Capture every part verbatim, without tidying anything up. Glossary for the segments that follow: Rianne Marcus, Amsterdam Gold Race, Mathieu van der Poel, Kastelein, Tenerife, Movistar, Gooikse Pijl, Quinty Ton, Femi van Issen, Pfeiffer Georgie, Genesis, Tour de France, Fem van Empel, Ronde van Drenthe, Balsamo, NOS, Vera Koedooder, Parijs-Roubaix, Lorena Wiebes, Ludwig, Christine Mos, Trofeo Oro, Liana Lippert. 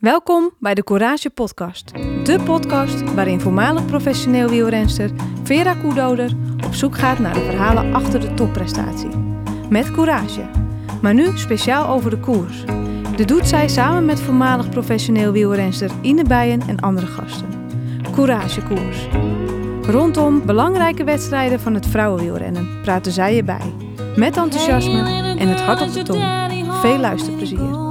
Welkom bij de Courage Podcast. De podcast waarin voormalig professioneel wielrenster Vera Koedooder op zoek gaat naar de verhalen achter de topprestatie. Met courage. Maar nu speciaal over de koers. Dit doet zij samen met voormalig professioneel wielrenster Ine Bijen en andere gasten. Courage Koers. Rondom belangrijke wedstrijden van het vrouwenwielrennen praten zij je bij. Met enthousiasme en het hart op de tong. Veel luisterplezier.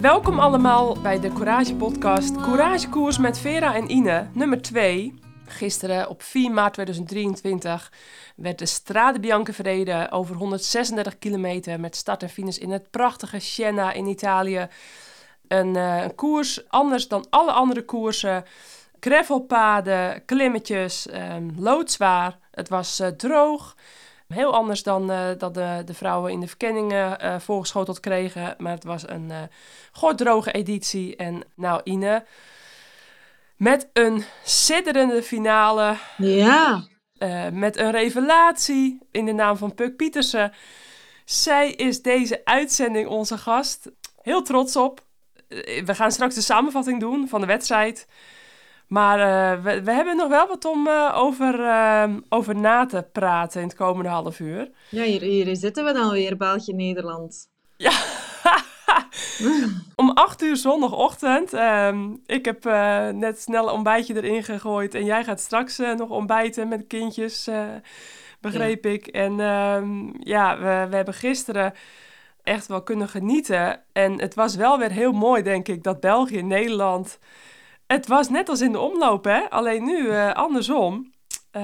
Welkom allemaal bij de Courage Podcast Courage Koers met Vera en Ine, nummer twee. Gisteren op vier maart tweeduizend drieëntwintig werd de Strade Bianche verreden over honderdzesendertig kilometer met start en finish in het prachtige Siena in Italië. Een, uh, een koers anders dan alle andere koersen. Gravelpaden, klimmetjes, um, loodzwaar. Het was uh, droog. Heel anders dan uh, dat de, de vrouwen in de verkenningen uh, voorgeschoteld kregen. Maar het was een uh, gorddroge editie. En nou, Ine, met een sidderende finale. Ja. Uh, met een revelatie in de naam van Puck Pietersen. Zij is deze uitzending onze gast. Heel trots op. Uh, we gaan straks de samenvatting doen van de wedstrijd. Maar uh, we, we hebben nog wel wat om uh, over, uh, over na te praten in het komende half uur. Ja, hier, hier zitten we dan weer, België Nederland. Ja, om acht uur zondagochtend. Uh, ik heb uh, net snel een ontbijtje erin gegooid. En jij gaat straks uh, nog ontbijten met kindjes, uh, begreep ja. ik. En uh, ja, we, we hebben gisteren echt wel kunnen genieten. En het was wel weer heel mooi, denk ik, dat België Nederland... Het was net als in de omloop, hè? Alleen nu uh, andersom. Uh...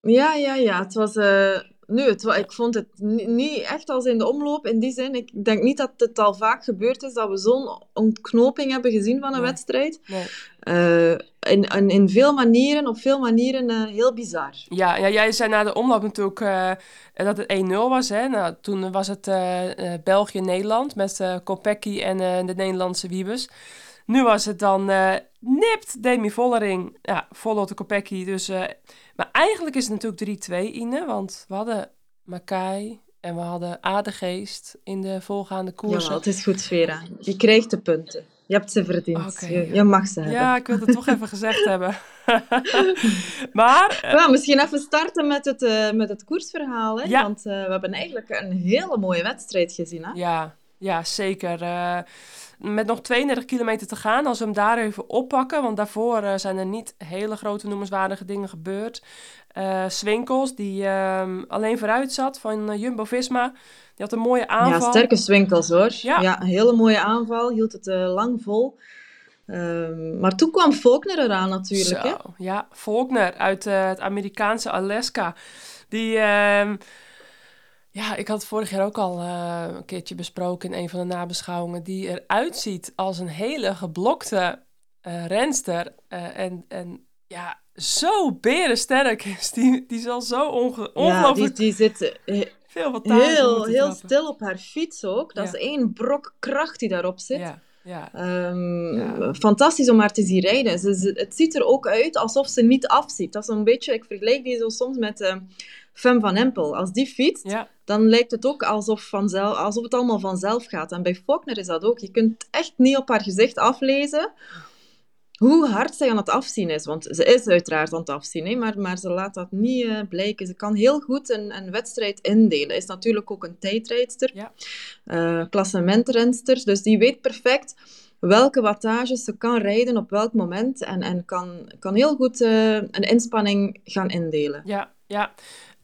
Ja, ja, ja. Het was, uh, nu, het, ik vond het ni- niet echt als in de omloop. In die zin, ik denk niet dat het al vaak gebeurd is dat we zo'n ontknoping hebben gezien van een nee. wedstrijd. Nee. Uh, in, in, in veel manieren, op veel manieren uh, heel bizar. Ja, ja, jij zei na de omloop natuurlijk uh, dat het één nul was. Hè? Nou, toen was het uh, uh, België-Nederland met uh, Kopecky en uh, de Nederlandse Wiebes. Nu was het dan uh, nipt Demi Vollering, ja, voor Lotte Kopecky. Dus, uh, maar eigenlijk is het natuurlijk drie twee, Ine. Want we hadden Makai en we hadden Aardegeest in de volgaande koersen. Ja, het is goed, Vera. Je krijgt de punten. Je hebt ze verdiend. Okay, je, ja. je mag ze hebben. Ja, ik wil het toch even gezegd hebben. maar, uh, well, misschien even starten met het, uh, met het koersverhaal. Hè? Ja. Want uh, we hebben eigenlijk een hele mooie wedstrijd gezien. Hè? Ja, ja, zeker. Uh, Met nog tweeëndertig kilometer te gaan, als we hem daar even oppakken. Want daarvoor uh, zijn er niet hele grote noemenswaardige dingen gebeurd. Uh, Swinkels, die uh, alleen vooruit zat van uh, Jumbo Visma. Die had een mooie aanval. Ja, sterke Swinkels hoor. Ja, ja, een hele mooie aanval. Hield het uh, lang vol. Uh, maar toen kwam Faulkner eraan natuurlijk. Zo, hè? Ja, Faulkner uit uh, het Amerikaanse Alaska. Die... Uh, Ja, ik had het vorig jaar ook al uh, een keertje besproken in een van de nabeschouwingen... die eruit ziet als een hele geblokte uh, renster. Uh, en, en ja, zo berensterk is. Die, die is al zo onge- ongelooflijk... Ja, die, die zit uh, veel wat heel, heel stil op haar fiets ook. Dat ja. is één brok kracht die daarop zit. Ja, ja. Um, ja. Fantastisch om haar te zien rijden. Ze, ze, het ziet er ook uit alsof ze niet afziet. Dat is een beetje... Ik vergelijk die zo soms met... Uh, Fem van Empel, als die fietst, ja. dan lijkt het ook alsof, vanzelf, alsof het allemaal vanzelf gaat. En bij Faulkner is dat ook. Je kunt echt niet op haar gezicht aflezen hoe hard zij aan het afzien is. Want ze is uiteraard aan het afzien, hè? Maar, maar ze laat dat niet uh, blijken. Ze kan heel goed een, een wedstrijd indelen. Is natuurlijk ook een tijdrijdster, ja. uh, klassementrenster. Dus die weet perfect welke wattages ze kan rijden op welk moment. En, en kan, kan heel goed uh, een inspanning gaan indelen. Ja, ja.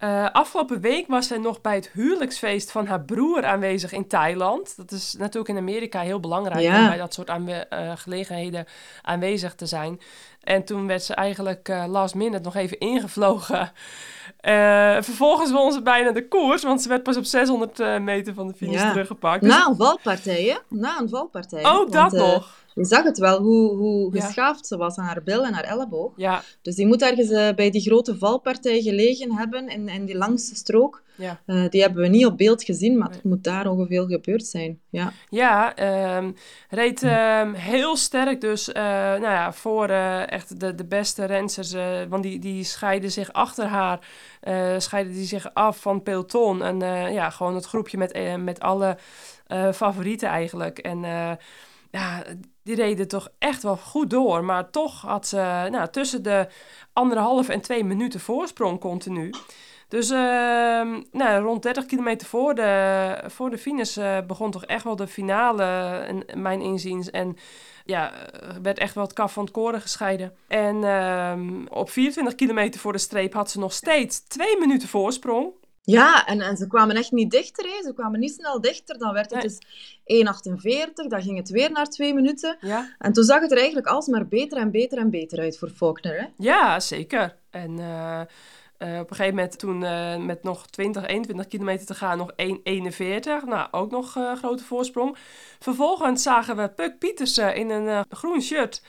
Uh, afgelopen week was zij nog bij het huwelijksfeest van haar broer aanwezig in Thailand. Dat is natuurlijk in Amerika heel belangrijk ja. om bij dat soort aanwe- uh, gelegenheden aanwezig te zijn. En toen werd ze eigenlijk uh, last minute nog even ingevlogen. Uh, vervolgens won ze bijna de koers, want ze werd pas op zeshonderd meter van de finish ja. teruggepakt. Dus... Na een valpartij, hè? Na een valpartij. Ook want, dat uh, nog. Je zag het wel, hoe, hoe geschaafd ja. ze was aan haar bil en haar elleboog. Ja. Dus die moet ergens uh, bij die grote valpartij gelegen hebben, in, in die langste strook. Ja. Uh, die hebben we niet op beeld gezien, maar nee. het moet daar ongeveer gebeurd zijn. Ja, ja um, reed um, heel sterk dus uh, nou ja, voor uh, echt de, de beste rensters. Uh, want die, die scheiden zich achter haar, uh, scheiden die zich af van peloton. En uh, ja, gewoon het groepje met, uh, met alle uh, favorieten eigenlijk. En uh, ja... Die reden toch echt wel goed door. Maar toch had ze nou, tussen de anderhalf en twee minuten voorsprong continu. Dus uh, nou, rond dertig kilometer voor de, voor de finish uh, begon toch echt wel de finale, in mijn inziens. En ja, werd echt wel het kaf van het koren gescheiden. En uh, op vierentwintig kilometer voor de streep had ze nog steeds twee minuten voorsprong. Ja, en, en ze kwamen echt niet dichter. Hè. Ze kwamen niet snel dichter. Dan werd het nee. dus één komma achtenveertig. Dan ging het weer naar twee minuten. Ja. En toen zag het er eigenlijk alsmaar beter en beter en beter uit voor Faulkner. Hè? Ja, zeker. En uh, uh, op een gegeven moment toen uh, met nog twintig, eenentwintig kilometer te gaan, nog één komma eenenveertig. Nou, ook nog uh, grote voorsprong. Vervolgens zagen we Puck Pietersen in een uh, groen shirt.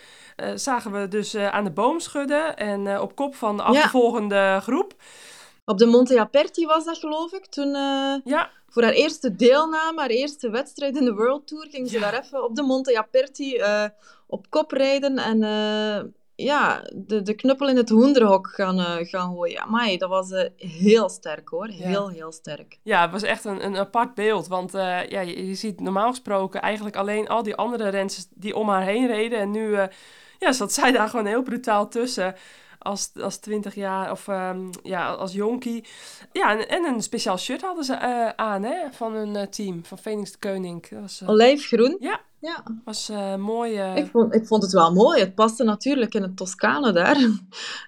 Uh, zagen we dus uh, aan de boom schudden. En uh, op kop van de achtervolgende ja. groep. Op de Monte Aperti was dat, geloof ik. Toen uh, ja. voor haar eerste deelname, haar eerste wedstrijd in de World Tour, ging ze ja. daar even op de Monte Aperti uh, op kop rijden en uh, ja, de, de knuppel in het hoenderhok gaan, uh, gaan gooien. Amai, dat was uh, heel sterk hoor. Heel, ja. heel sterk. Ja, het was echt een, een apart beeld. Want uh, ja, je, je ziet normaal gesproken eigenlijk alleen al die andere rensters die om haar heen reden. En nu uh, ja, zat zij daar gewoon heel brutaal tussen. Als, als twintig jaar, of um, ja, als jonkie. Ja, en, en een speciaal shirt hadden ze uh, aan, hè, van hun uh, team, van Phoenix de Koning. Dat was, uh, olijfgroen. Ja, ja. was uh, mooi. Uh... Ik, vond, ik vond het wel mooi. Het paste natuurlijk in het Toscane daar.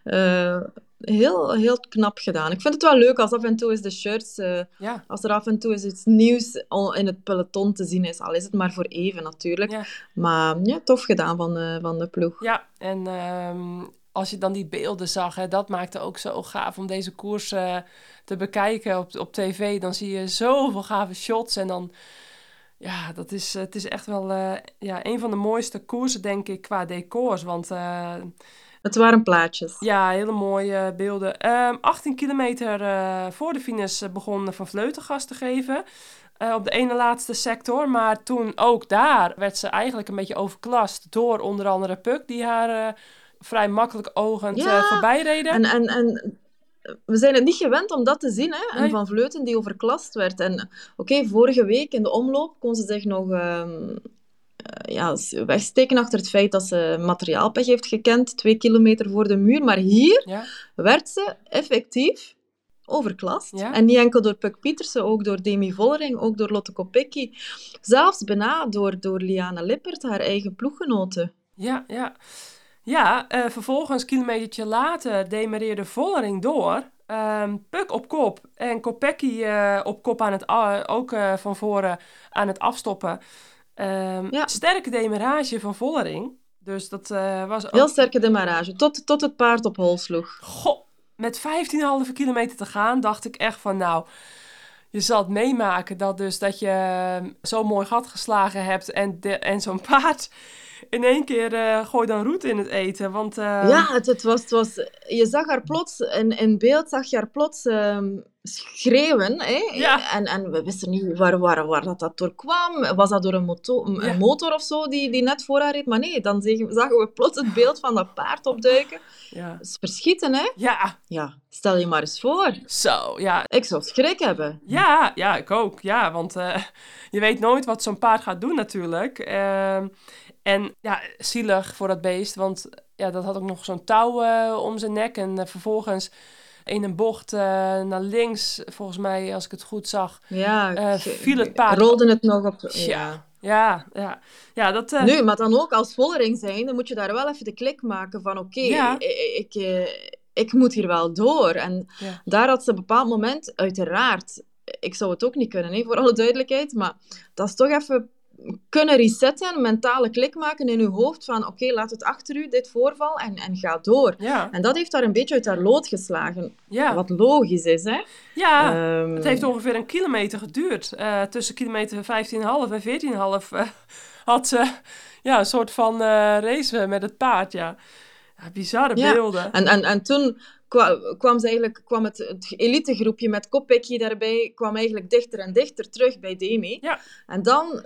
Uh, heel, heel knap gedaan. Ik vind het wel leuk als af en toe is de shirts, uh, ja. als er af en toe is iets nieuws in het peloton te zien is. Al is het maar voor even natuurlijk. Ja. Maar ja, tof gedaan van, uh, van de ploeg. Ja, en... Um... Als je dan die beelden zag, hè, dat maakte ook zo gaaf om deze koers uh, te bekijken op, op tv. Dan zie je zoveel gave shots. En dan, ja, dat is, het is echt wel uh, ja, een van de mooiste koersen, denk ik, qua decors. Want uh, het waren plaatjes. Ja, hele mooie beelden. Um, achttien kilometer uh, voor de finish begon Van Vleuten gas te geven. Uh, op de ene laatste sector. Maar toen ook daar werd ze eigenlijk een beetje overklast door onder andere Puck, die haar... Uh, vrij makkelijk ogend ja, uh, voorbij reden. En, en, en we zijn het niet gewend om dat te zien. Hè? Nee. En Van Vleuten die overklast werd. En oké, okay, vorige week in de omloop kon ze zich nog um, uh, ja, wegsteken achter het feit dat ze materiaalpech heeft gekend. Twee kilometer voor de muur. Maar hier ja. werd ze effectief overklast. Ja. En niet enkel door Puck Pietersen, ook door Demi Vollering, ook door Lotte Kopecky. Zelfs bijna door, door Liana Lippert, haar eigen ploeggenote. Ja, ja. Ja, uh, vervolgens, een kilometertje later, demareerde Vollering door. Um, Puck op kop en Kopecky uh, op kop aan het a- ook uh, van voren aan het afstoppen. Um, ja. Sterke demarrage van Vollering. Dus dat uh, was ook... Heel sterke demarrage, tot, tot het paard op hol sloeg. Goh, met vijftien komma vijf kilometer te gaan dacht ik echt van nou... Je zal het meemaken dat, dus, dat je zo'n mooi gat geslagen hebt en, de, en zo'n paard... In één keer uh, gooi dan roet in het eten, want... Uh... Ja, het, het, was, het was... Je zag haar plots, in, in beeld zag je haar plots uh, schreeuwen. Hè? Ja. En, en we wisten niet waar, waar, waar dat, dat door kwam. Was dat door een, motor, een ja. motor of zo die, die net voor haar reed? Maar nee, dan zagen we plots het beeld van dat paard opduiken. Ja. Verschieten, hè? Ja. Ja. Stel je maar eens voor. Zo, ja. Ik zou schrik hebben. Ja, ja, ik ook. Ja, want uh, je weet nooit wat zo'n paard gaat doen natuurlijk. Uh, En ja, zielig voor dat beest, want ja, dat had ook nog zo'n touw uh, om zijn nek. En uh, vervolgens in een bocht uh, naar links, volgens mij, als ik het goed zag, ja, uh, viel het paard. Rolde het nog op. Ja, ja, ja. ja dat, uh... Nu, maar dan ook als Vollering zijn, dan moet je daar wel even de klik maken van oké, okay, ja. ik, ik, ik moet hier wel door. En ja. daar had ze een bepaald moment, uiteraard, ik zou het ook niet kunnen, hè, voor alle duidelijkheid, maar dat is toch even... kunnen resetten, mentale klik maken in uw hoofd van oké, okay, laat het achter u, dit voorval, en, en ga door. Ja. En dat heeft haar een beetje uit haar lood geslagen. Ja. Wat logisch is, hè? Ja, um... het heeft ongeveer een kilometer geduurd. Uh, tussen kilometer vijftien komma vijf en veertien komma vijf uh, had ze uh, ja, een soort van uh, race met het paard, ja. ja bizarre ja. beelden. En, en, en toen... kwam ze eigenlijk, kwam het, het elitegroepje met Kopecky daarbij, kwam eigenlijk dichter en dichter terug bij Demi. Ja. En dan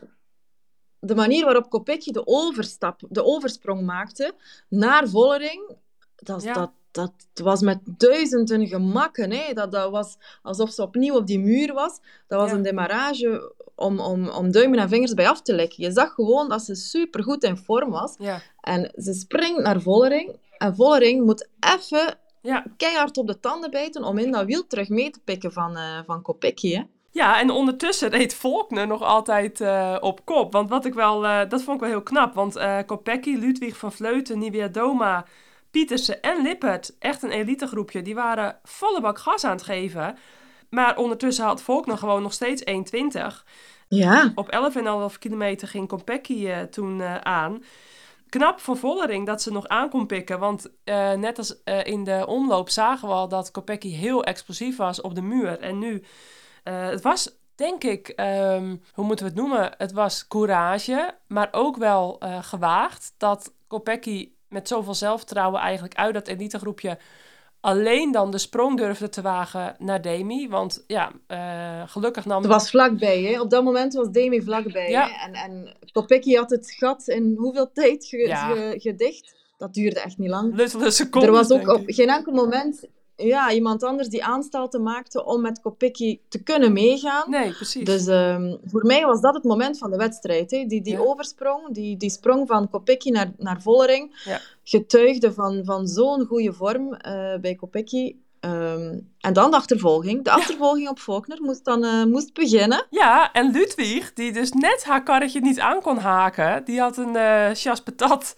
de manier waarop Kopecky de overstap, de oversprong maakte naar Vollering, dat, ja. dat, dat was met duizenden gemakken. Hè. Dat, dat was alsof ze opnieuw op die muur was. Dat was ja. een demarrage om, om, om duimen en vingers bij af te likken. Je zag gewoon dat ze supergoed in vorm was. Ja. En ze springt naar Vollering. En Vollering moet even... Ja. keihard op de tanden bijten om in dat wiel terug mee te pikken van, uh, van Kopecky, hè? Ja, en ondertussen reed Faulkner nog altijd uh, op kop. Want wat ik wel, uh, dat vond ik wel heel knap. Want uh, Kopecky, Ludwig, Van Vleuten, Nivea Doma, Pietersen en Lippert, echt een elitegroepje, die waren volle bak gas aan het geven. Maar ondertussen had Faulkner gewoon nog steeds één twintig. Ja. Op elf komma vijf kilometer ging Kopecky uh, toen uh, aan. Knap van Vollering dat ze nog aan kon pikken. Want uh, net als uh, in de omloop zagen we al dat Kopecky heel explosief was op de muur. En nu, uh, het was denk ik, um, hoe moeten we het noemen? Het was courage, maar ook wel uh, gewaagd. Dat Kopecky met zoveel zelfvertrouwen eigenlijk uit dat elitegroepje alleen dan de sprong durfde te wagen naar Demi. Want ja, uh, gelukkig nam... Het was vlakbij, hè? Op dat moment was Demi vlakbij. Ja. Hè? En, en Kopecky had het gat in hoeveel tijd ge- ja. ge- gedicht? Dat duurde echt niet lang. Luttele seconden. Er was ook op geen enkel moment ja, iemand anders die aanstalten maakte om met Kopecky te kunnen meegaan. Nee, precies. Dus um, voor mij was dat het moment van de wedstrijd. Hè? Die, die ja. oversprong, die, die sprong van Kopecky naar, naar Vollering... Ja. getuigde van, van zo'n goede vorm uh, bij Kopecky. Um, en dan de achtervolging. De achtervolging ja. op Faulkner moest dan uh, moest beginnen. Ja, en Ludwig, die dus net haar karretje niet aan kon haken, die had een uh, chasse patat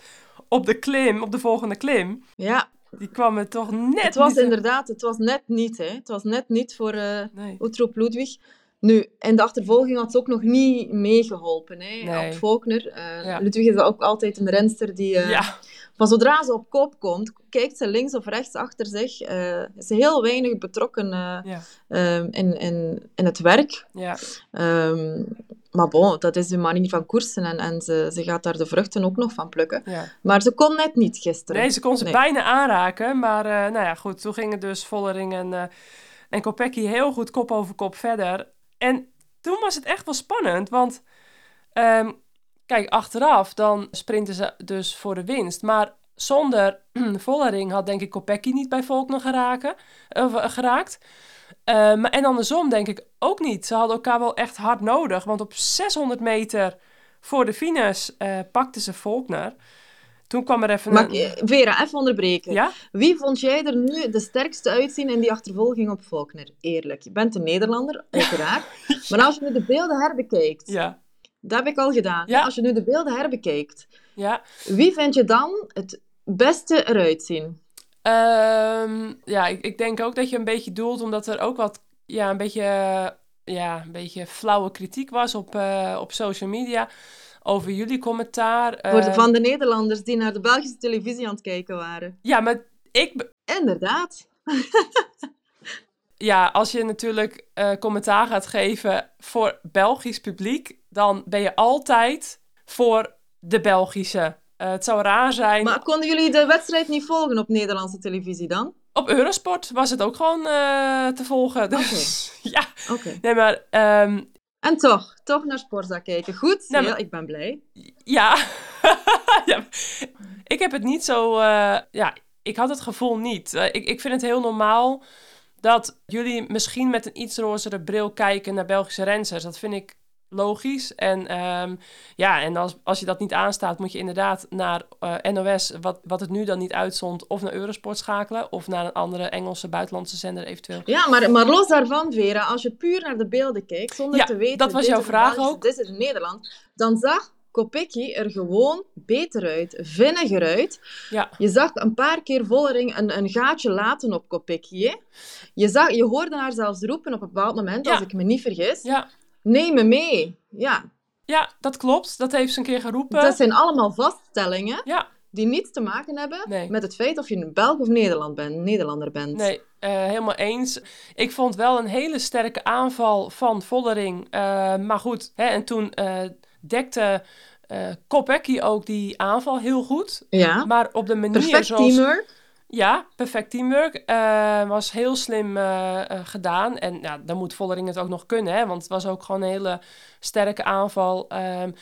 op de klim, op de volgende klim. Ja. Die kwam er toch net niet... Het was niet inderdaad, het was net niet, hè. Het was net niet voor uh, nee. Oetroep Ludwig. Nu, in de achtervolging had ze ook nog niet meegeholpen, hè, nee. op Faulkner. Uh, ja. Ludwig is ook altijd een renster die... Uh, ja. Maar zodra ze op kop komt, kijkt ze links of rechts achter zich. Uh, is heel weinig betrokken uh, ja. um, in, in, in het werk. Ja. Um, maar bon, dat is de manier van koersen. En, en ze, ze gaat daar de vruchten ook nog van plukken. Ja. Maar ze kon net niet gisteren. Nee, ze kon ze nee. bijna aanraken. Maar uh, nou ja, goed, toen gingen dus Vollering en, uh, en Kopecky heel goed kop over kop verder. En toen was het echt wel spannend, want... Um, Kijk, achteraf dan sprinten ze dus voor de winst. Maar zonder Vollering had denk ik Kopecky niet bij Faulkner geraken, uh, geraakt. Uh, maar, en andersom denk ik ook niet. Ze hadden elkaar wel echt hard nodig. Want op zeshonderd meter voor de finish uh, pakten ze Faulkner. Toen kwam er even... Mag ik, een... Vera, even onderbreken. Ja? Wie vond jij er nu de sterkste uitzien in die achtervolging op Faulkner? Eerlijk, je bent een Nederlander, uiteraard. Ja. Maar als je nu de beelden herbekijkt... Ja. Dat heb ik al gedaan. Ja. Als je nu de beelden herbekijkt, ja. wie vind je dan het beste eruit zien? Um, ja, ik, ik denk ook dat je een beetje doelt, omdat er ook wat, ja, een beetje, ja, een beetje flauwe kritiek was op, uh, op social media over jullie commentaar. Uh... Voor de, van de Nederlanders die naar de Belgische televisie aan het kijken waren. Ja, maar ik... Be- Inderdaad. Ja, als je natuurlijk uh, commentaar gaat geven voor Belgisch publiek, dan ben je altijd voor de Belgische. Uh, het zou raar zijn... Maar konden jullie de wedstrijd niet volgen op Nederlandse televisie dan? Op Eurosport was het ook gewoon uh, te volgen. Dus, Oké. Okay. Ja. Okay. Nee, maar... Um... En toch, toch naar Sporza kijken. Goed, nou, maar... ik ben blij. Ja. ja. Ik heb het niet zo... Uh... Ja, ik had het gevoel niet. Uh, ik, ik vind het heel normaal dat jullie misschien met een iets rozere bril kijken naar Belgische rensters. Dat vind ik logisch. En, um, ja, en als, als je dat niet aanstaat, moet je inderdaad naar uh, N O S, wat, wat het nu dan niet uitzond, of naar Eurosport schakelen, of naar een andere Engelse buitenlandse zender eventueel. Ja, maar, maar los daarvan, Vera, als je puur naar de beelden kijkt, zonder ja, te weten... dat was jouw vraag Belgisch, ook. Dit is in Nederland. Dan zag Kopecky er gewoon beter uit, vinniger uit. Ja. Je zag een paar keer Vollering een, een gaatje laten op Kopecky. Hè? Je, zag, je hoorde haar zelfs roepen op een bepaald moment, ja. als ik me niet vergis. Ja. Neem me mee. Ja. Ja, dat klopt. Dat heeft ze een keer geroepen. Dat zijn allemaal vaststellingen ja. die niets te maken hebben nee. met het feit of je een Belg of Nederland bent, Nederlander bent. Nee, uh, helemaal eens. Ik vond wel een hele sterke aanval van Vollering. Uh, maar goed, hè, en toen uh, dekte uh, Kopecky ook die aanval heel goed. Ja, maar op de manier perfect zoals... teamwork. Ja, perfect teamwork. Uh, was heel slim uh, uh, gedaan. En ja, dan moet Vollering het ook nog kunnen, hè? Want het was ook gewoon een hele sterke aanval. Um,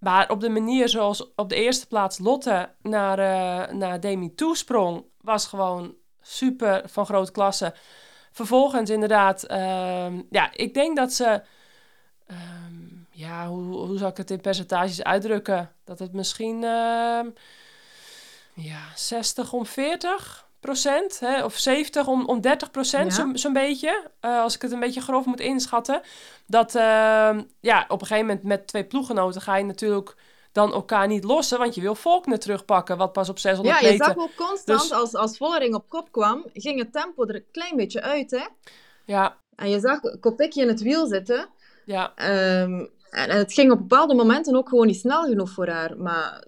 maar op de manier zoals op de eerste plaats Lotte naar, uh, naar Demi toesprong, was gewoon super van grote klasse. Vervolgens inderdaad, um, ja, ik denk dat ze... Um, ja, hoe, hoe zal ik het in percentages uitdrukken? Dat het misschien... Uh, Ja, zestig om veertig procent, hè, of zeventig om dertig procent, ja. zo, zo'n beetje. Uh, als ik het een beetje grof moet inschatten. Dat, uh, ja, op een gegeven moment met twee ploeggenoten ga je natuurlijk dan elkaar niet lossen. Want je wil Faulkner terugpakken, wat pas op zeshonderd meter. Ja, je zag ook constant, dus... als, als Vollering op kop kwam, ging het tempo er een klein beetje uit, hè. Ja. En je zag Kopecky in het wiel zitten. Ja. Um, en, en het ging op bepaalde momenten ook gewoon niet snel genoeg voor haar, maar...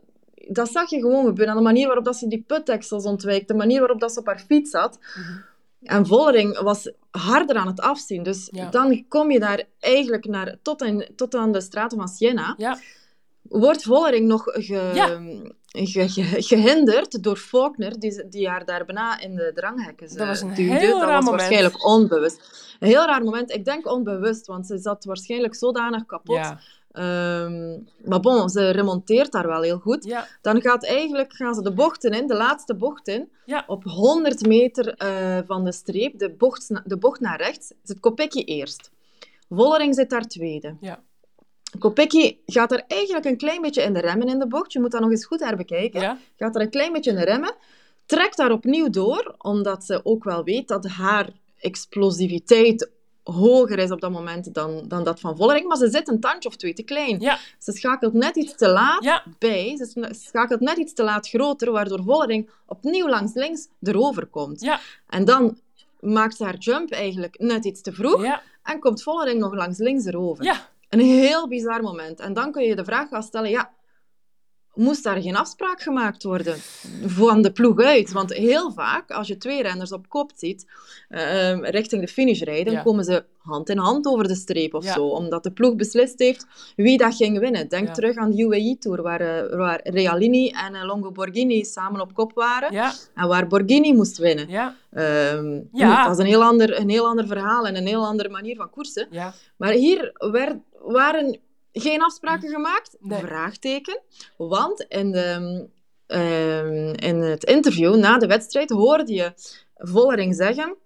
Dat zag je gewoon gebeuren. De manier waarop dat ze die putdeksels ontwijkt. De manier waarop dat ze op haar fiets zat. Mm-hmm. En Vollering was harder aan het afzien. Dus ja. dan kom je daar eigenlijk naar, tot, in, tot aan de straten van Siena. Ja. Wordt Vollering nog ge, ja. ge, ge, gehinderd door Faulkner, die, die haar daarna in de dranghekken duwde. Dat was een duwde. heel dat raar was moment. Waarschijnlijk onbewust. Een heel raar moment. Ik denk onbewust, want ze zat waarschijnlijk zodanig kapot... Ja. Um, maar bon, ze remonteert daar wel heel goed. Ja. Dan gaat eigenlijk, gaan ze de bochten in, de laatste bocht in. Ja. Op honderd meter uh, van de streep, de bocht, de bocht naar rechts, zit Kopecky eerst. Vollering zit daar tweede. Ja. Kopecky gaat er eigenlijk een klein beetje in de remmen in de bocht. Je moet dat nog eens goed herbekijken. Ja. Gaat er een klein beetje in de remmen. Trekt daar opnieuw door, omdat ze ook wel weet dat haar explosiviteit... hoger is op dat moment dan, dan dat van Vollering. Maar ze zit een tandje of twee te klein. Ja. Ze schakelt net iets te laat ja. bij. Ze schakelt net iets te laat groter, waardoor Vollering opnieuw langs links erover komt. Ja. En dan maakt ze haar jump eigenlijk net iets te vroeg. Ja. En komt Vollering nog langs links erover. Ja. Een heel bizar moment. En dan kun je de vraag gaan stellen... ja. Moest daar geen afspraak gemaakt worden van de ploeg uit? Want heel vaak, als je twee renners op kop ziet, uh, richting de finish rijden, ja. komen ze hand in hand over de streep of ja. zo. Omdat de ploeg beslist heeft wie dat ging winnen. Denk ja. terug aan de U A E-tour, waar, uh, waar Realini en uh, Longo Borghini samen op kop waren. Ja. En waar Borghini moest winnen. Ja. Um, ja. Dat is een heel, ander, een heel ander verhaal en een heel andere manier van koersen. Ja. Maar hier werd, waren... geen afspraken gemaakt? Nee. Vraagteken. Want in, de, um, in het interview na de wedstrijd hoorde je Vollering zeggen...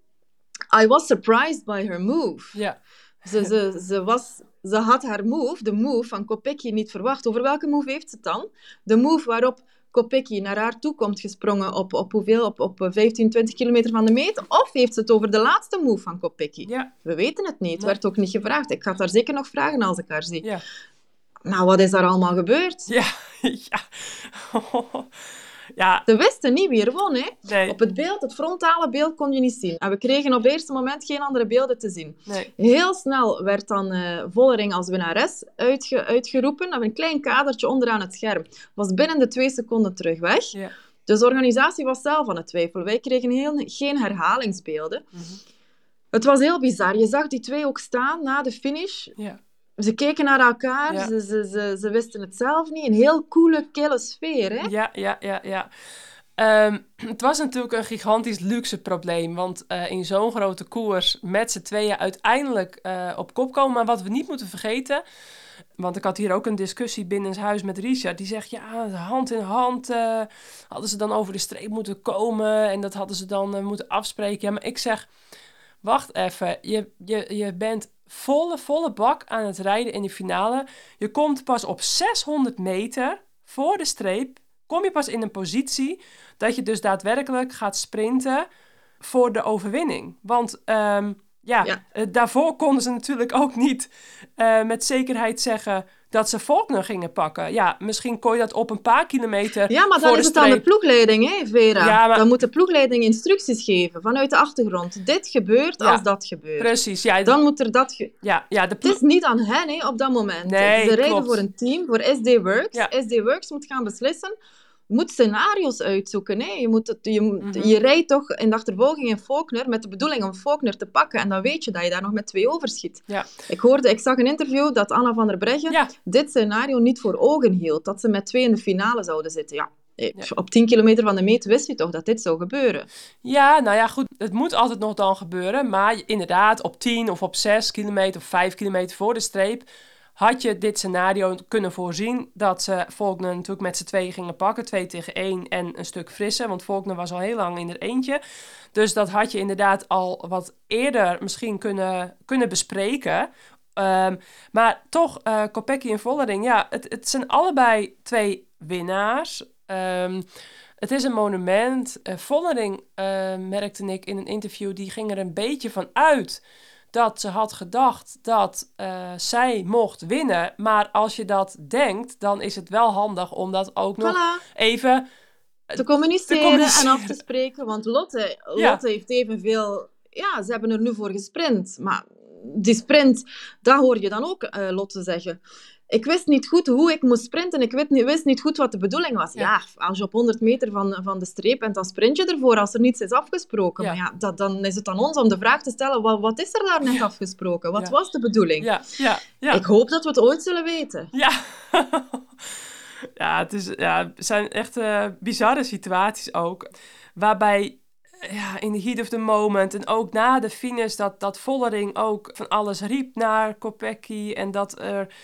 I was surprised by her move. Ja. Ze, ze, ze, was, ze had haar move, de move van Kopecky, niet verwacht. Over welke move heeft ze het dan? De move waarop Kopecky naar haar toe komt gesprongen op, op, hoeveel, op, op vijftien, twintig kilometer van de meet? Of heeft ze het over de laatste move van Kopecky? Ja. We weten het niet. Het nee. werd ook niet gevraagd. Ik ga het haar zeker nog vragen als ik haar zie. Ja. Maar wat is daar allemaal gebeurd? Ja. ja. ja. Ze wisten niet wie er won. Hè? Nee. Op het beeld, het frontale beeld, kon je niet zien. En we kregen op het eerste moment geen andere beelden te zien. Nee. Heel snel werd dan uh, Vollering als winnares uitge- uitgeroepen. Dat was een klein kadertje onderaan het scherm. Was binnen de twee seconden terug weg. Ja. Dus de organisatie was zelf aan het twijfelen. Wij kregen heel, geen herhalingsbeelden. Mm-hmm. Het was heel bizar. Je zag die twee ook staan na de finish. Ja. Ze keken naar elkaar, ja. ze, ze, ze, ze wisten het zelf niet. Een heel coole, kille sfeer, hè? Ja, ja, ja, ja. Um, het was natuurlijk een gigantisch luxe probleem. Want uh, in zo'n grote koers met z'n tweeën uiteindelijk uh, op kop komen. Maar wat we niet moeten vergeten... Want ik had hier ook een discussie binnen het huis met Richard. Die zegt, ja, hand in hand uh, hadden ze dan over de streep moeten komen. En dat hadden ze dan uh, moeten afspreken. Ja, maar ik zeg, wacht even. Je, je, je bent... Volle, volle bak aan het rijden in de finale. Je komt pas op zeshonderd meter voor de streep. Kom je pas in een positie dat je dus daadwerkelijk gaat sprinten voor de overwinning. Want um, Ja, ja. Uh, daarvoor konden ze natuurlijk ook niet uh, met zekerheid zeggen dat ze Faulkner gingen pakken. Ja, misschien kon je dat op een paar kilometer. Ja, maar dan is het aan de ploegleiding, hè, Vera. Ja, maar... Dan moet de ploegleiding instructies geven vanuit de achtergrond. Dit gebeurt ja, als dat gebeurt. Precies. Ja, dan moet er dat... Ge... Ja, ja, de ploeg... Het is niet aan hen, hè, op dat moment. Nee, ze rijden voor een team, voor S D Works. Ja. S D Works moet gaan beslissen. Je moet scenario's uitzoeken. Hè. Je, moet het, je, mm-hmm. je rijdt toch in de achtervolging in Faulkner met de bedoeling om Faulkner te pakken. En dan weet je dat je daar nog met twee overschiet. Ja. Ik hoorde, ik zag een interview dat Anna van der Breggen ja. dit scenario niet voor ogen hield. Dat ze met twee in de finale zouden zitten. Ja. Ja. Op tien kilometer van de meet wist je toch dat dit zou gebeuren? Ja, nou ja, goed. Het moet altijd nog dan gebeuren. Maar inderdaad, op tien of op zes kilometer of vijf kilometer voor de streep... had je dit scenario kunnen voorzien dat ze Faulkner natuurlijk met z'n tweeën gingen pakken. Twee tegen één en een stuk frisser, want Faulkner was al heel lang in het eentje. Dus dat had je inderdaad al wat eerder misschien kunnen, kunnen bespreken. Um, maar toch, uh, Kopecky en Vollering, ja, het, het zijn allebei twee winnaars. Um, het is een monument. Uh, Vollering, uh, merkte ik in een interview, die ging er een beetje van uit... dat ze had gedacht dat uh, zij mocht winnen. Maar als je dat denkt, dan is het wel handig om dat ook nog voilà. even... Te communiceren, te communiceren en af te spreken. Want Lotte, ja. Lotte heeft evenveel... Ja, ze hebben er nu voor gesprint. Maar die sprint, daar hoor je dan ook uh, Lotte zeggen... Ik wist niet goed hoe ik moest sprinten. Ik wist niet, wist niet goed wat de bedoeling was. Ja, ja, als je op honderd meter van, van de streep bent, dan sprint je ervoor als er niets is afgesproken. Ja. Maar ja, dat, dan is het aan ons om de vraag te stellen, wat, wat is er daar net ja. afgesproken? Wat ja. was de bedoeling? Ja. Ja. Ja. Ik hoop dat we het ooit zullen weten. Ja, ja, het is, ja, het zijn echt uh, bizarre situaties ook. Waarbij... Ja, in de heat of the moment. En ook na de finish dat, dat Vollering ook van alles riep naar Kopecky. En dat er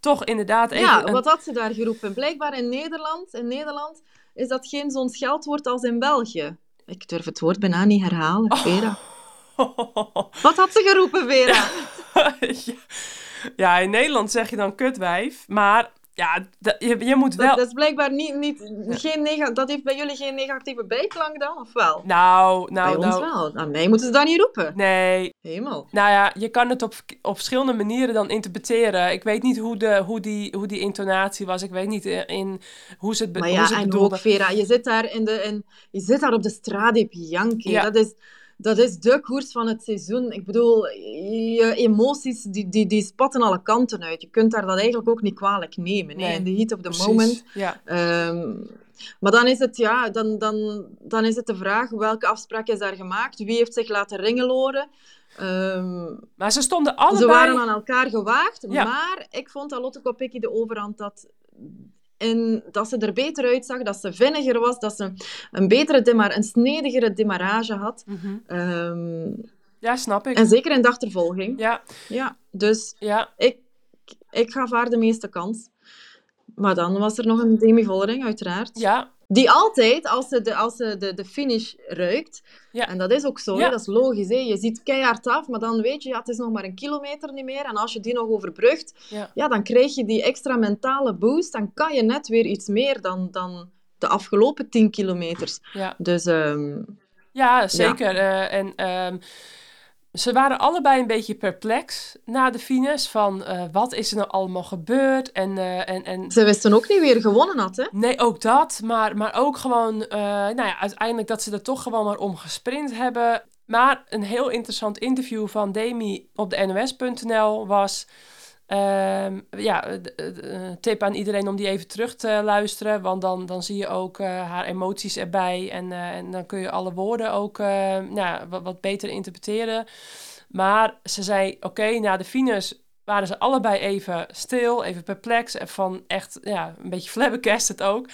toch inderdaad... Even ja, wat een... had ze daar geroepen? Blijkbaar in Nederland, in Nederland is dat geen zo'n scheldwoord als in België. Ik durf het woord bijna niet herhalen, Vera. Oh. Wat had ze geroepen, Vera? Ja. Ja, in Nederland zeg je dan kutwijf, maar... Ja, dat, je, je moet wel... Dat, dat is blijkbaar niet... niet geen nega- dat heeft bij jullie geen negatieve bijklank dan, of wel? Nou, nou... Bij ons nou, wel. Aan mij moeten ze dat niet roepen. Nee. Hemel. Nou ja, je kan het op, op verschillende manieren dan interpreteren. Ik weet niet hoe, de, hoe, die, hoe die intonatie was. Ik weet niet in, in hoe ze het bedoelde. Maar ja, en bedoelde. Ook, Vera, je zit daar, in de, in, je zit daar op de Strade Bianche. Ja. Dat is... Dat is de koers van het seizoen. Ik bedoel, je emoties die, die, die spatten alle kanten uit. Je kunt daar dat eigenlijk ook niet kwalijk nemen. Nee, in de heat of the precies, moment. Ja. Um, maar dan is, het, ja, dan, dan, dan is het de vraag, welke afspraak is daar gemaakt? Wie heeft zich laten ringeloren? Um, maar ze stonden allebei... Ze waren aan elkaar gewaagd. Ja. Maar ik vond dat Lotte Kopecky de overhand had... En dat ze er beter uitzag, dat ze vinniger was, dat ze een betere demar- een snedigere demarrage had. Mm-hmm. Um, ja, snap ik. En zeker in de achtervolging. Ja. Ja, dus ja. Ik, ik gaf haar de meeste kans. Maar dan was er nog een Demi Vollering, uiteraard. Ja. Die altijd, als ze de, als ze de, de finish ruikt, ja. en dat is ook zo, ja. dat is logisch, hè? Je ziet keihard af, maar dan weet je, ja, het is nog maar een kilometer niet meer. En als je die nog overbrugt, ja. Ja, dan krijg je die extra mentale boost. Dan kan je net weer iets meer dan, dan de afgelopen tien kilometers. Ja, dus, um, ja zeker. Ja. Uh, en... Um... Ze waren allebei een beetje perplex na de finish. Van uh, wat is er nou allemaal gebeurd? En, uh, en, en... Ze wisten ook niet wie er gewonnen had, hè? Nee, ook dat. Maar, maar ook gewoon, uh, nou ja, uiteindelijk dat ze er toch gewoon maar om gesprint hebben. Maar een heel interessant interview van Demi op de N O S punt N L was... Um, ja, tip aan iedereen om die even terug te luisteren, want dan, dan zie je ook uh, haar emoties erbij en, uh, en dan kun je alle woorden ook uh, nou, wat, wat beter interpreteren. Maar ze zei, oké, okay, na de finish waren ze allebei even stil, even perplex en van echt ja, een beetje flabbergasted ook.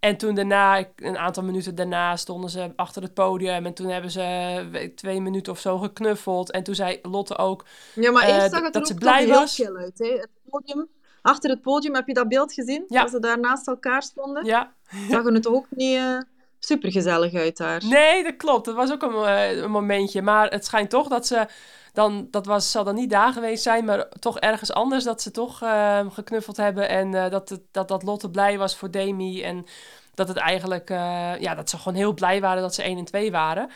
En toen daarna, een aantal minuten daarna, stonden ze achter het podium. En toen hebben ze twee minuten of zo geknuffeld. En toen zei Lotte ook ja, maar eerst uh, zag het dat er ook ze blij was. Heel chill uit, hè? Het podium, achter het podium, heb je dat beeld gezien? Ja. Dat ze daar naast elkaar stonden? Ja. Zag het ook niet uh, supergezellig uit daar? Nee, dat klopt. Dat was ook een, uh, een momentje. Maar het schijnt toch dat ze... Dan, dat was, zal dan niet daar geweest zijn, maar toch ergens anders dat ze toch uh, geknuffeld hebben. En uh, dat, het, dat, dat Lotte blij was voor Demi. En dat het eigenlijk, uh, ja, dat ze gewoon heel blij waren dat ze één en twee waren.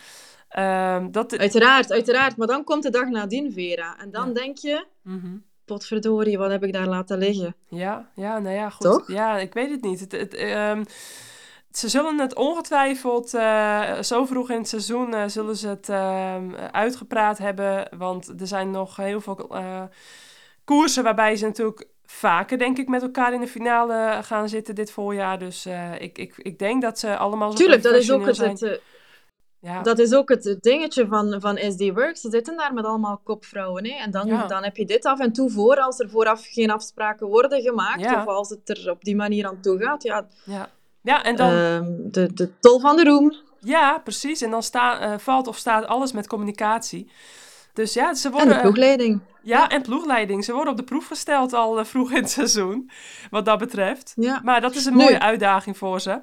Um, dat... Uiteraard, uiteraard. Maar dan komt de dag nadien, Vera. En dan ja. denk je... Mm-hmm. Potverdorie, wat heb ik daar laten liggen? Ja, ja nou ja, goed. Toch? Ja, ik weet het niet. Het, het, um, ze zullen het ongetwijfeld... Uh, zo vroeg in het seizoen uh, zullen ze het uh, uitgepraat hebben. Want er zijn nog heel veel uh, koersen waarbij ze natuurlijk... vaker, denk ik, met elkaar in de finale gaan zitten dit voorjaar. Dus uh, ik, ik, ik denk dat ze allemaal zo Tuurlijk, dat is ook het, het uh, ja. dat is ook het dingetje van, van S D Works. Ze zitten daar met allemaal kopvrouwen. Hè? En dan, ja. dan heb je dit af en toe voor, als er vooraf geen afspraken worden gemaakt. Ja. Of als het er op die manier aan toe gaat. Ja, ja. ja en dan... Uh, de, de tol van de roem. Ja, precies. En dan sta, uh, valt of staat alles met communicatie. Dus ja, ze worden... En de ploegleiding. Ja, ja, en ploegleiding. Ze worden op de proef gesteld al uh, vroeg in het seizoen, wat dat betreft. Ja. Maar dat is een mooie nu, uitdaging voor ze.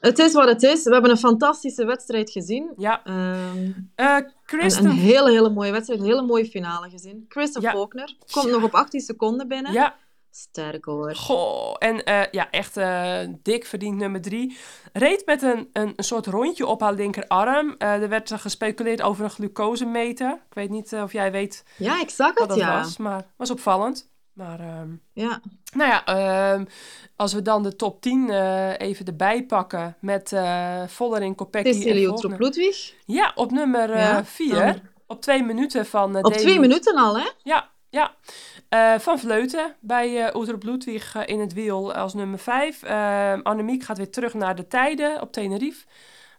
Het is wat het is. We hebben een fantastische wedstrijd gezien. Ja. Um, uh, Christen... een, een hele, hele mooie wedstrijd. Een hele mooie finale gezien. Christophe ja. Faulkner komt ja. nog op achttien seconden binnen. Ja. Sterk hoor. Goh, en uh, ja, echt uh, dik verdiend nummer drie. Reed met een, een, een soort rondje op haar linkerarm. Uh, er werd gespeculeerd over een glucosemeter. Ik weet niet uh, of jij weet ja, ik zag wat het, dat ja. was, maar was opvallend. Maar um, ja. nou ja, um, als we dan de top tien uh, even erbij pakken met uh, Vollering, Kopecky en Faulkner. Ludwig. Ja, op nummer vier. Ja, dan... Op twee minuten van... Uh, op David. twee minuten al, hè? Ja, ja. Uh, Van Vleuten bij uh, Ludwig uh, in het wiel als nummer vijf. Uh, Annemiek gaat weer terug naar de tijden op Tenerife.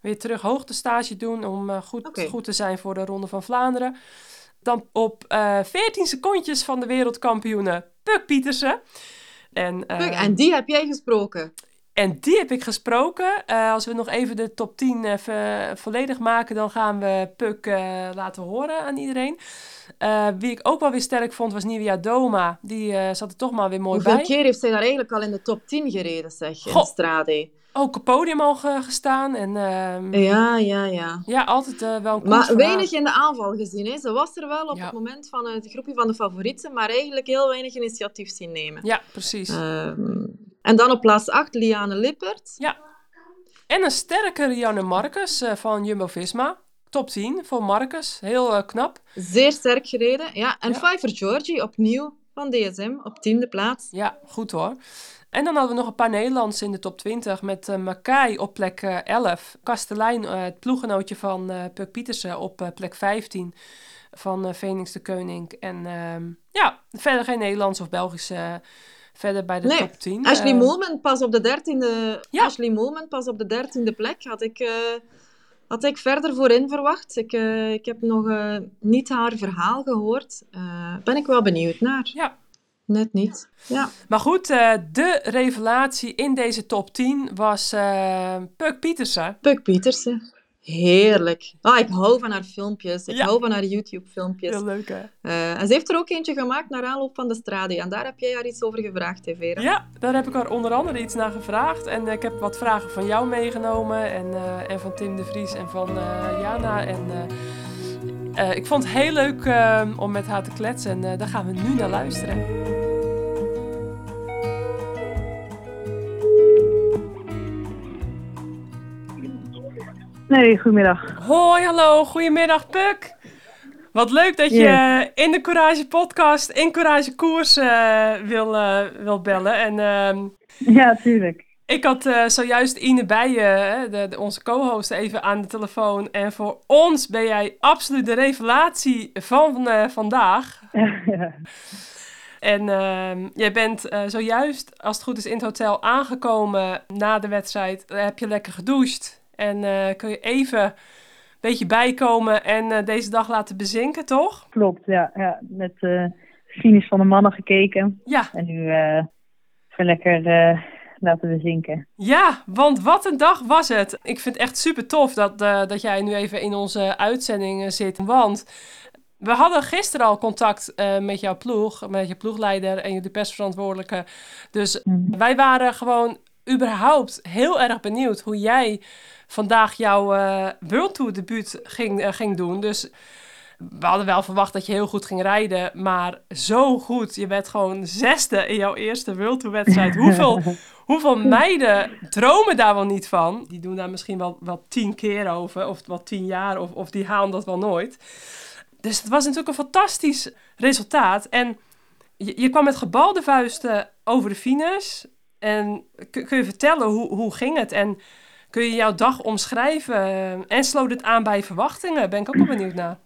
Weer terug hoogtestage doen om uh, goed, okay. goed te zijn voor de Ronde van Vlaanderen. Dan op uh, veertien secondjes van de wereldkampioene Puck Pietersen. En, uh, Puck, en die heb jij gesproken? En die heb ik gesproken. Uh, als we nog even de top tien uh, vo- volledig maken, dan gaan we Puck uh, laten horen aan iedereen. Uh, wie ik ook wel weer sterk vond, was Nivea Doma. Die uh, zat er toch maar weer mooi Hoeveel bij. Hoeveel keer heeft zij daar eigenlijk al in de top tien gereden, zeg, in Goh. Strade? Ook op podium al ge- gestaan. En, uh, ja, ja, ja. Ja, altijd uh, wel een koers. Maar weinig in de aanval gezien. Hè? Ze was er wel op ja. het moment van het groepje van de favorieten, maar eigenlijk heel weinig initiatief zien nemen. Ja, precies. Uh, En dan op plaats acht, Liana Lippert. Ja. En een sterke Rianne Marcus uh, van Jumbo Visma. Top tien voor Marcus. Heel uh, knap. Zeer sterk gereden. Ja. En ja. Pfeiffer Georgie opnieuw van D S M op tiende plaats. Ja, goed hoor. En dan hadden we nog een paar Nederlanders in de top twintig. Met uh, Makai op plek uh, elf. Kastelein, uh, het ploeggenootje van uh, Puck Pietersen op uh, plek vijftien. Van uh, Phoenix de Koning. En uh, ja, verder geen Nederlandse of Belgische... Uh, Verder bij de nee, top tien. Ashley uh, Moelman pas op de dertiende. Ja. Ashley Moelman pas op de dertiende plek. Had ik, uh, had ik verder voorin verwacht. Ik, uh, ik heb nog uh, niet haar verhaal gehoord. Uh, ben ik wel benieuwd naar. Ja. Net niet. Ja. Ja. Maar goed, uh, de revelatie in deze top tien was uh, Puck Pietersen. Puck Pietersen. Heerlijk. Ah, ik hou van haar filmpjes. Ik ja. hou van haar YouTube-filmpjes. Heel leuk, hè? Uh, en ze heeft er ook eentje gemaakt naar aanloop van de Strade. En daar heb jij haar iets over gevraagd, hè, Vera? Ja, daar heb ik haar onder andere iets naar gevraagd. En uh, ik heb wat vragen van jou meegenomen. En, uh, en van Tim de Vries en van uh, Jana. En uh, uh, ik vond het heel leuk uh, om met haar te kletsen. En uh, daar gaan we nu naar luisteren. Nee, goedemiddag. Hoi, hallo, goedemiddag Puck. Wat leuk dat je yes. in de Courage podcast, in Courage Koers uh, wil, uh, wil bellen. En, uh, ja, tuurlijk. Ik had uh, zojuist Ine Bijen, uh, de, de, onze co-host, even aan de telefoon. En voor ons ben jij absoluut de revelatie van uh, vandaag. En uh, jij bent uh, zojuist, als het goed is, in het hotel aangekomen na de wedstrijd. Uh, heb je lekker gedoucht. En uh, kun je even een beetje bijkomen en uh, deze dag laten bezinken, toch? Klopt, ja. ja. Met uh, finish van de mannen gekeken. Ja. En nu uh, even lekker uh, laten bezinken. Ja, want wat een dag was het. Ik vind het echt super tof dat, uh, dat jij nu even in onze uitzending zit. Want we hadden gisteren al contact uh, met jouw ploeg, met je ploegleider en de persverantwoordelijke. Dus mm-hmm. wij waren gewoon überhaupt heel erg benieuwd hoe jij vandaag jouw uh, World Tour debuut ging, uh, ging doen. Dus we hadden wel verwacht dat je heel goed ging rijden, maar zo goed. Je bent gewoon zesde in jouw eerste World Tour wedstrijd. Hoeveel, hoeveel meiden dromen daar wel niet van? Die doen daar misschien wel, wel tien keer over, of wel tien jaar, of, of die halen dat wel nooit. Dus het was natuurlijk een fantastisch resultaat. En je, je kwam met gebalde vuisten over de finish. En kun, kun je vertellen, hoe, hoe ging het? En kun je jouw dag omschrijven? En sloot het aan bij je verwachtingen? Ben ik ook wel benieuwd naar.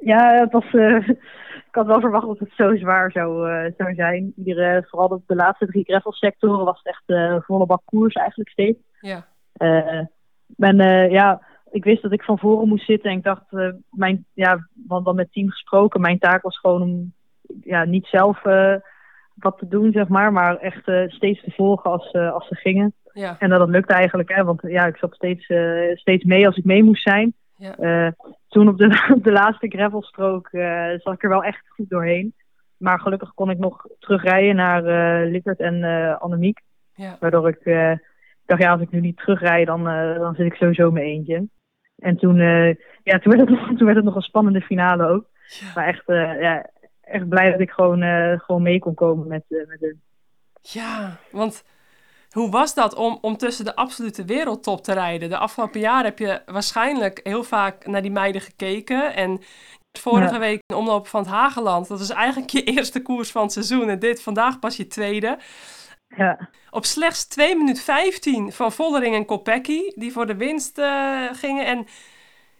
Ja, het was, uh, ik had wel verwacht dat het zo zwaar zou, uh, zou zijn. Iedere, vooral op de laatste drie gravelsectoren was het echt uh, volle bak koers eigenlijk steeds. Ja. Uh, en uh, ja, ik wist dat ik van voren moest zitten. En ik dacht, uh, mijn, ja, want dan met team gesproken, mijn taak was gewoon om ja, niet zelf uh, wat te doen, zeg maar. Maar echt uh, steeds te volgen als, uh, als ze gingen. Ja. En dat, dat lukte eigenlijk, hè, want ja, ik zat steeds, uh, steeds mee als ik mee moest zijn. Ja. Uh, toen op de, op de laatste gravelstrook uh, zat ik er wel echt goed doorheen. Maar gelukkig kon ik nog terugrijden naar uh, Lippert en uh, Annemiek. Ja. Waardoor ik uh, dacht, ja, als ik nu niet terugrij, dan, uh, dan zit ik sowieso mijn eentje. En toen, uh, ja, toen, werd het, toen werd het nog een spannende finale ook. Ja. Maar echt, uh, ja, echt blij dat ik gewoon, uh, gewoon mee kon komen met, uh, met hun. Ja, want hoe was dat om, om tussen de absolute wereldtop te rijden? De afgelopen jaren heb je waarschijnlijk heel vaak naar die meiden gekeken. En vorige ja. week in de omloop van het Hageland, dat is eigenlijk je eerste koers van het seizoen. En dit vandaag pas je tweede. Ja. Op slechts twee minuten vijftien van Vollering en Kopecky, die voor de winst uh, gingen. En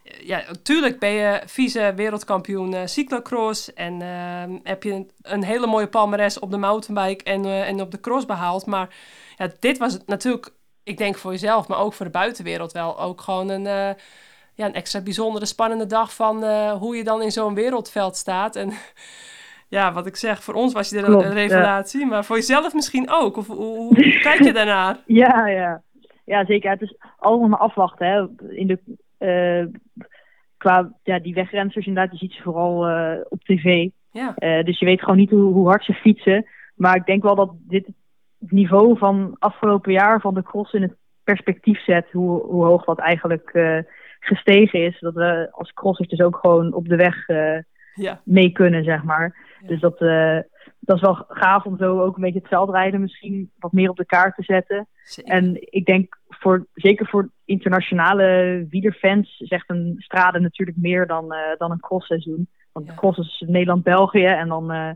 ja, natuurlijk ben je vice wereldkampioen uh, cyclocross. En uh, heb je een, een hele mooie palmares op de mountainbike en, uh, en op de cross behaald. Maar ja, dit was natuurlijk, ik denk voor jezelf, maar ook voor de buitenwereld wel ook gewoon een, uh, ja, een extra bijzondere, spannende dag van uh, hoe je dan in zo'n wereldveld staat. En ja, wat ik zeg, voor ons was je Klopt, een revelatie, ja. maar voor jezelf misschien ook. Of, hoe, hoe kijk je daarnaar? ja, ja. ja, zeker. Het is allemaal maar afwachten. Hè. In de, uh, qua ja, die wegrensters inderdaad, je ziet ze vooral uh, op tv. Ja. Uh, dus je weet gewoon niet hoe, hoe hard ze fietsen. Maar ik denk wel dat dit het niveau van afgelopen jaar van de cross in het perspectief zet, hoe, hoe hoog dat eigenlijk uh, gestegen is. Dat we als crossers dus ook gewoon op de weg uh, ja. mee kunnen, zeg maar. Ja. Dus dat, uh, dat is wel gaaf om zo ook een beetje het veldrijden misschien wat meer op de kaart te zetten. Zeker. En ik denk, voor, zeker voor internationale wielerfans zegt een strade natuurlijk meer dan, uh, dan een crossseizoen. Want ja. de cross is Nederland-België en dan uh,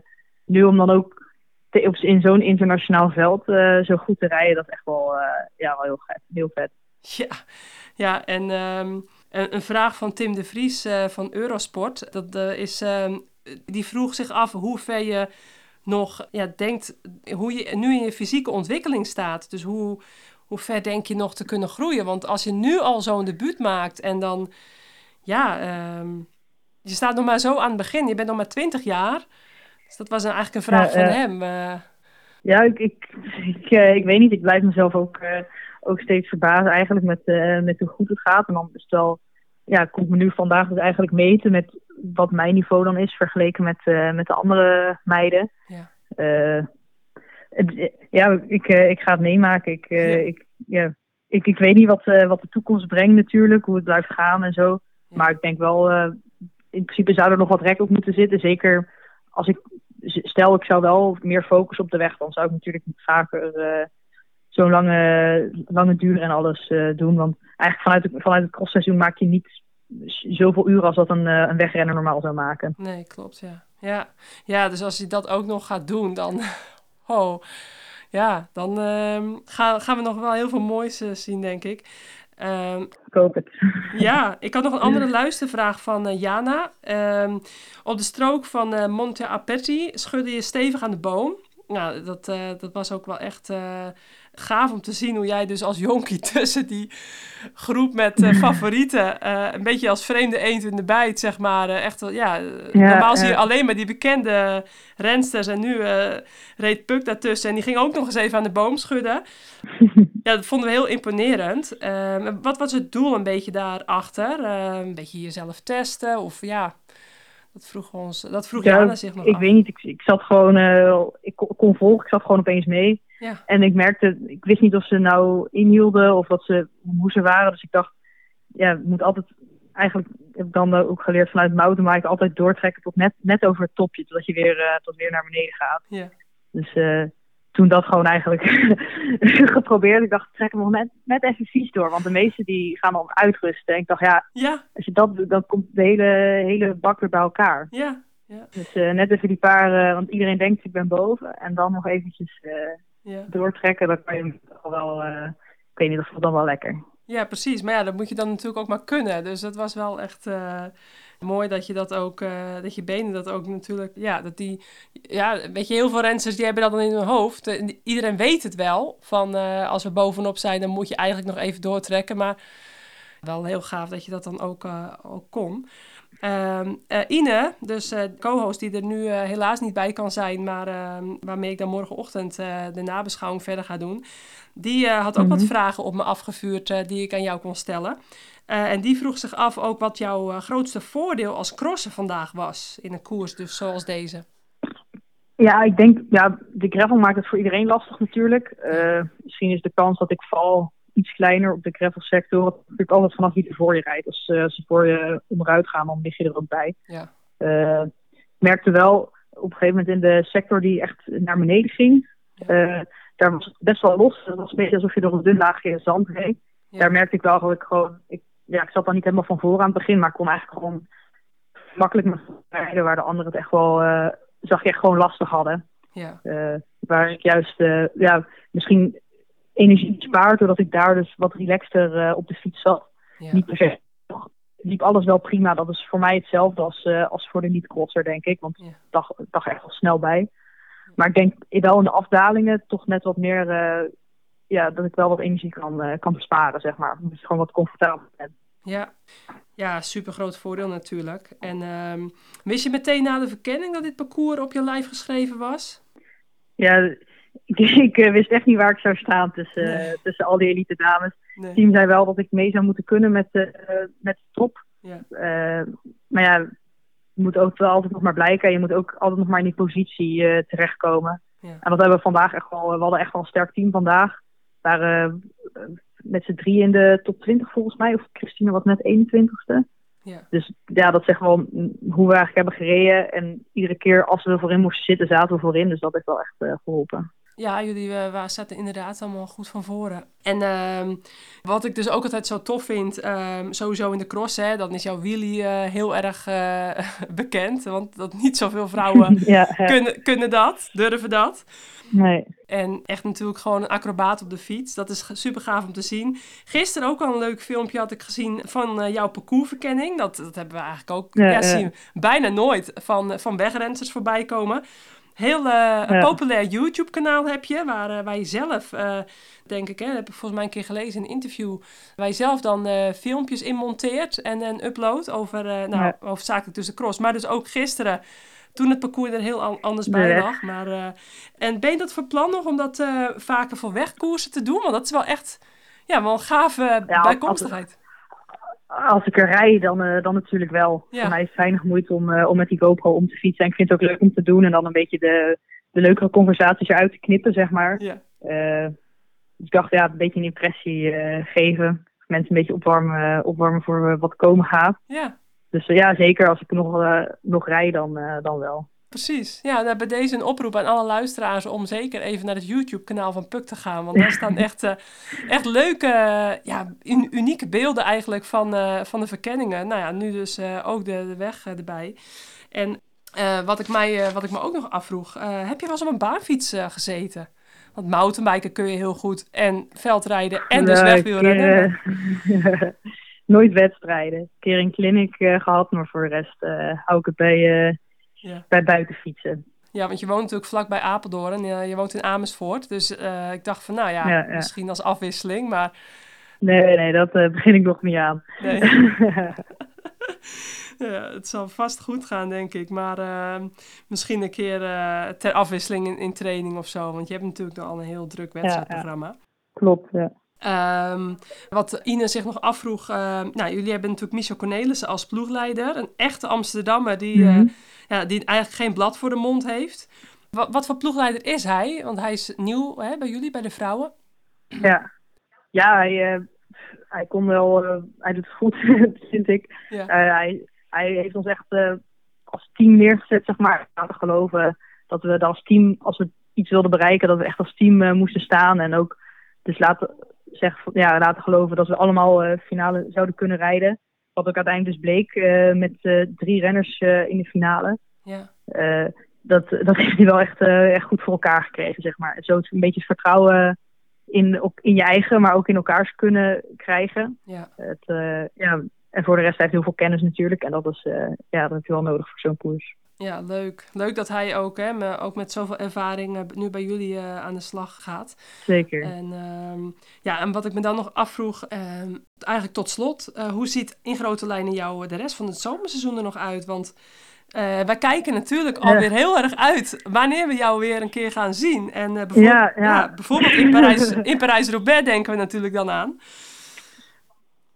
nu om dan ook Te, in zo'n internationaal veld uh, zo goed te rijden, dat is echt wel, uh, ja, wel heel, vet, heel vet. Ja, ja en um, een, een vraag van Tim de Vries uh, van Eurosport. Dat, uh, is, um, die vroeg zich af hoe ver je nog ja, denkt, hoe je nu in je fysieke ontwikkeling staat. Dus hoe, hoe ver denk je nog te kunnen groeien? Want als je nu al zo'n debuut maakt en dan, ja, um, je staat nog maar zo aan het begin. Je bent nog maar twintig jaar. Dus dat was een, eigenlijk een vraag ja, van uh, hem. Uh. Ja, ik, ik, ik, uh, ik weet niet. Ik blijf mezelf ook, uh, ook steeds verbazen eigenlijk met, uh, met hoe goed het gaat. En dan is het wel, ja, komt me nu vandaag dus eigenlijk meten met wat mijn niveau dan is vergeleken met, uh, met de andere meiden. Ja, uh, het, ja ik, uh, ik ga het meemaken. Ik, uh, ja. Ik, yeah, ik, ik weet niet wat, uh, wat de toekomst brengt natuurlijk, hoe het blijft gaan en zo. Ja. Maar ik denk wel, uh, in principe zou er nog wat rek op moeten zitten. Zeker als ik, stel ik zou wel meer focus op de weg, dan zou ik natuurlijk niet vaker uh, zo'n lange, lange duur en alles uh, doen. Want eigenlijk vanuit het, vanuit het crossseizoen maak je niet zoveel uren als dat een, uh, een wegrenner normaal zou maken. Nee, klopt, ja. Ja, ja, dus als je dat ook nog gaat doen, dan, oh, ja, dan uh, gaan, gaan we nog wel heel veel moois uh, zien, denk ik. Um, ik hoop het. Ja, ik had nog een andere luistervraag van uh, Jana. Um, op de strook van uh, Monte Aperti schudde je stevig aan de boom. Nou, dat, uh, dat was ook wel echt uh, gaaf om te zien hoe jij dus als jonkie tussen die groep met uh, favorieten, uh, een beetje als vreemde eend in de bijt, zeg maar. Uh, echt, ja, ja, normaal zie je ja. alleen maar die bekende rensters en nu uh, reed Puck daartussen en die ging ook nog eens even aan de boom schudden. Ja, dat vonden we heel imponerend. Uh, wat was het doel een beetje daarachter? Uh, een beetje jezelf testen of ja... Dat vroeg ons, dat vroeg Jana ja, zich nog ik af. Weet niet, ik, ik zat gewoon, uh, ik kon volgen, ik zat gewoon opeens mee. Ja. En ik merkte, ik wist niet of ze nou inhielden of wat ze, hoe ze waren. Dus ik dacht, ja, ik moet altijd eigenlijk heb ik dan ook geleerd vanuit mountainbiken altijd doortrekken tot net, net over het topje, totdat je weer, uh, tot weer naar beneden gaat. Yeah. Dus uh, toen dat gewoon eigenlijk geprobeerd. Ik dacht, trek hem nog net, net even vies door. Want de meesten die gaan dan uitrusten. En ik dacht, ja, yeah. als je dat doet, dan komt de hele, hele bak weer bij elkaar. Ja. Yeah. Ja. Dus uh, net even die paar, uh, want iedereen denkt ik ben boven. En dan nog eventjes uh, ja. doortrekken. Dan kan je al wel, uh, ik weet niet of dat dan wel lekker. Ja, precies. Maar ja, dat moet je dan natuurlijk ook maar kunnen. Dus dat was wel echt uh, mooi dat je dat ook, uh, dat je benen dat ook natuurlijk, ja, dat die, ja, weet je, heel veel rensters die hebben dat dan in hun hoofd. Uh, iedereen weet het wel, van uh, als we bovenop zijn, dan moet je eigenlijk nog even doortrekken. Maar wel heel gaaf dat je dat dan ook, uh, ook kon. Uh, uh, Ine, dus uh, co-host die er nu uh, helaas niet bij kan zijn, maar uh, waarmee ik dan morgenochtend uh, de nabeschouwing verder ga doen, die uh, had ook mm-hmm. wat vragen op me afgevuurd uh, die ik aan jou kon stellen. Uh, en die vroeg zich af ook wat jouw uh, grootste voordeel als crosser vandaag was in een koers dus zoals deze. Ja, ik denk, ja, de gravel maakt het voor iedereen lastig natuurlijk. Uh, misschien is de kans dat ik val iets kleiner op de gravelsector. Dat is natuurlijk altijd vanaf wie er voor je rijdt. Als, uh, als ze voor je onderuit gaan, dan lig je er ook bij. Ja. Uh, ik merkte wel op een gegeven moment in de sector die echt naar beneden ging. Ja. Uh, daar was het best wel los. Het was een beetje alsof je door een dun laagje in zand reed. Ja. Daar merkte ik wel dat ik gewoon... Ik, ja, ik zat dan niet helemaal van voor aan het begin, maar ik kon eigenlijk gewoon makkelijk met rijden waar de anderen het echt wel... Uh, zag je echt gewoon lastig hadden. Ja. Uh, waar ik juist... Uh, ja, misschien... energie spaart, doordat ik daar dus wat relaxter uh, op de fiets zat. Ja. Niet per se. Liep alles wel prima. Dat is voor mij hetzelfde als, uh, als voor de niet-crosser, denk ik. Want ja. ik, dacht, ik dacht echt wel snel bij. Maar ik denk wel in de afdalingen toch net wat meer... Uh, ja, dat ik wel wat energie kan, uh, kan besparen, zeg maar. Dus gewoon wat comfortabel ben. Ja, ja, super groot voordeel natuurlijk. En um, wist je meteen na de verkenning dat dit parcours op je lijf geschreven was? Ja... Ik, ik uh, wist echt niet waar ik zou staan tussen, nee. uh, tussen al die elite dames. Nee. Het team zei wel dat ik mee zou moeten kunnen met, uh, met de top. Ja. Uh, maar ja, je moet ook wel altijd nog maar blijken. Je moet ook altijd nog maar in die positie uh, terechtkomen. Ja. En dat hebben we vandaag echt wel. We hadden echt wel een sterk team vandaag. We waren uh, met z'n drie in de top twintig volgens mij. Of Christine was net eenentwintigste. Ja. Dus ja, dat zegt wel hoe we eigenlijk hebben gereden. En iedere keer als we voorin moesten zitten, zaten we voorin. Dus dat heeft wel echt uh, geholpen. Ja, jullie uh, zaten inderdaad allemaal goed van voren. En uh, wat ik dus ook altijd zo tof vind, uh, sowieso in de cross, hè, dan is jouw wheelie uh, heel erg uh, bekend. Want dat niet zoveel vrouwen ja, ja. Kunnen, kunnen dat, durven dat. Nee. En echt natuurlijk gewoon een acrobaat op de fiets. Dat is super gaaf om te zien. Gisteren ook al een leuk filmpje had ik gezien van uh, jouw parcoursverkenning. Dat, dat hebben we eigenlijk ook ja, ja, ja. zien bijna nooit van, van wegrensers voorbij komen. Heel uh, een ja. populair YouTube-kanaal heb je, waar uh, wij zelf, uh, denk ik, hè, dat heb ik volgens mij een keer gelezen in een interview, wij zelf dan uh, filmpjes in monteert en, en upload over, uh, nou, ja. hoofdzakelijk dus de cross. Maar dus ook gisteren, toen het parcours er heel an- anders bij ja. lag. Maar, uh, en ben je dat van plan nog om dat uh, vaker voor wegkoersen te doen? Want dat is wel echt, ja, wel een gave ja, bijkomstigheid. Als ik er rij, dan, uh, dan natuurlijk wel. Ja. Voor mij is het weinig moeite om, uh, om met die GoPro om te fietsen. En ik vind het ook leuk om te doen. En dan een beetje de, de leukere conversaties eruit te knippen, zeg maar. Ja. Uh, dus ik dacht, ja, een beetje een impressie uh, geven. Mensen een beetje opwarmen, opwarmen voor uh, wat komen gaat. Ja. Dus uh, ja, zeker als ik nog, uh, nog rij, dan, uh, dan wel. Precies. Ja, nou, bij deze een oproep aan alle luisteraars om zeker even naar het YouTube-kanaal van Puck te gaan. Want daar staan echt, uh, echt leuke, uh, ja, un- unieke beelden eigenlijk van, uh, van de verkenningen. Nou ja, nu dus uh, ook de, de weg uh, erbij. En uh, wat, ik mij, uh, wat ik me ook nog afvroeg, uh, heb je wel eens op een baanfiets uh, gezeten? Want mountainbiken kun je heel goed en veldrijden en dus wegwielrennen. Uh, Nooit wedstrijden. Een keer een clinic uh, gehad, maar voor de rest uh, hou ik het bij... Uh... Ja. Bij buiten fietsen. Ja, want je woont natuurlijk vlak bij Apeldoorn. En je woont in Amersfoort. Dus uh, ik dacht van, nou ja, ja, ja, misschien als afwisseling, maar... Nee, nee, dat uh, begin ik nog niet aan. Nee. Ja, het zal vast goed gaan, denk ik. Maar uh, misschien een keer uh, ter afwisseling in, in training of zo. Want je hebt natuurlijk al een heel druk wedstrijdprogramma. Ja, ja. Klopt, ja. Um, wat Ine zich nog afvroeg, uh, nou, jullie hebben natuurlijk Michel Cornelissen als ploegleider. Een echte Amsterdammer die, mm-hmm. uh, ja, die eigenlijk geen blad voor de mond heeft. Wat, wat voor ploegleider is hij? Want hij is nieuw hè, bij jullie, bij de vrouwen. Ja, ja hij, uh, hij kon wel, uh, hij doet het goed, vind ik. Ja. Uh, hij, hij heeft ons echt uh, als team neergezet, zeg maar, laten geloven dat we dat als team, als we iets wilden bereiken, dat we echt als team uh, moesten staan. En ook dus laten, zeg, ja, laten geloven dat we allemaal uh, finale zouden kunnen rijden. Wat ook uiteindelijk dus bleek uh, met uh, drie renners uh, in de finale. Ja. Uh, dat, dat heeft hij wel echt, uh, echt goed voor elkaar gekregen, zeg maar. Zo een beetje het vertrouwen in, op, in je eigen, maar ook in elkaars kunnen krijgen. Ja. Het, uh, ja, en voor de rest heeft hij heel veel kennis natuurlijk. En dat is uh, ja, dat heb je wel nodig voor zo'n koers. Ja, leuk. Leuk dat hij ook, hè, maar ook met zoveel ervaring nu bij jullie uh, aan de slag gaat. Zeker. En, um, ja, en wat ik me dan nog afvroeg, um, eigenlijk tot slot. Uh, hoe ziet in grote lijnen jou de rest van het zomerseizoen er nog uit? Want uh, wij kijken natuurlijk alweer ja. heel erg uit wanneer we jou weer een keer gaan zien. En uh, bijvoorbeeld, ja, ja. Ja, bijvoorbeeld in Parijs, in Parijs-Roubaix denken we natuurlijk dan aan.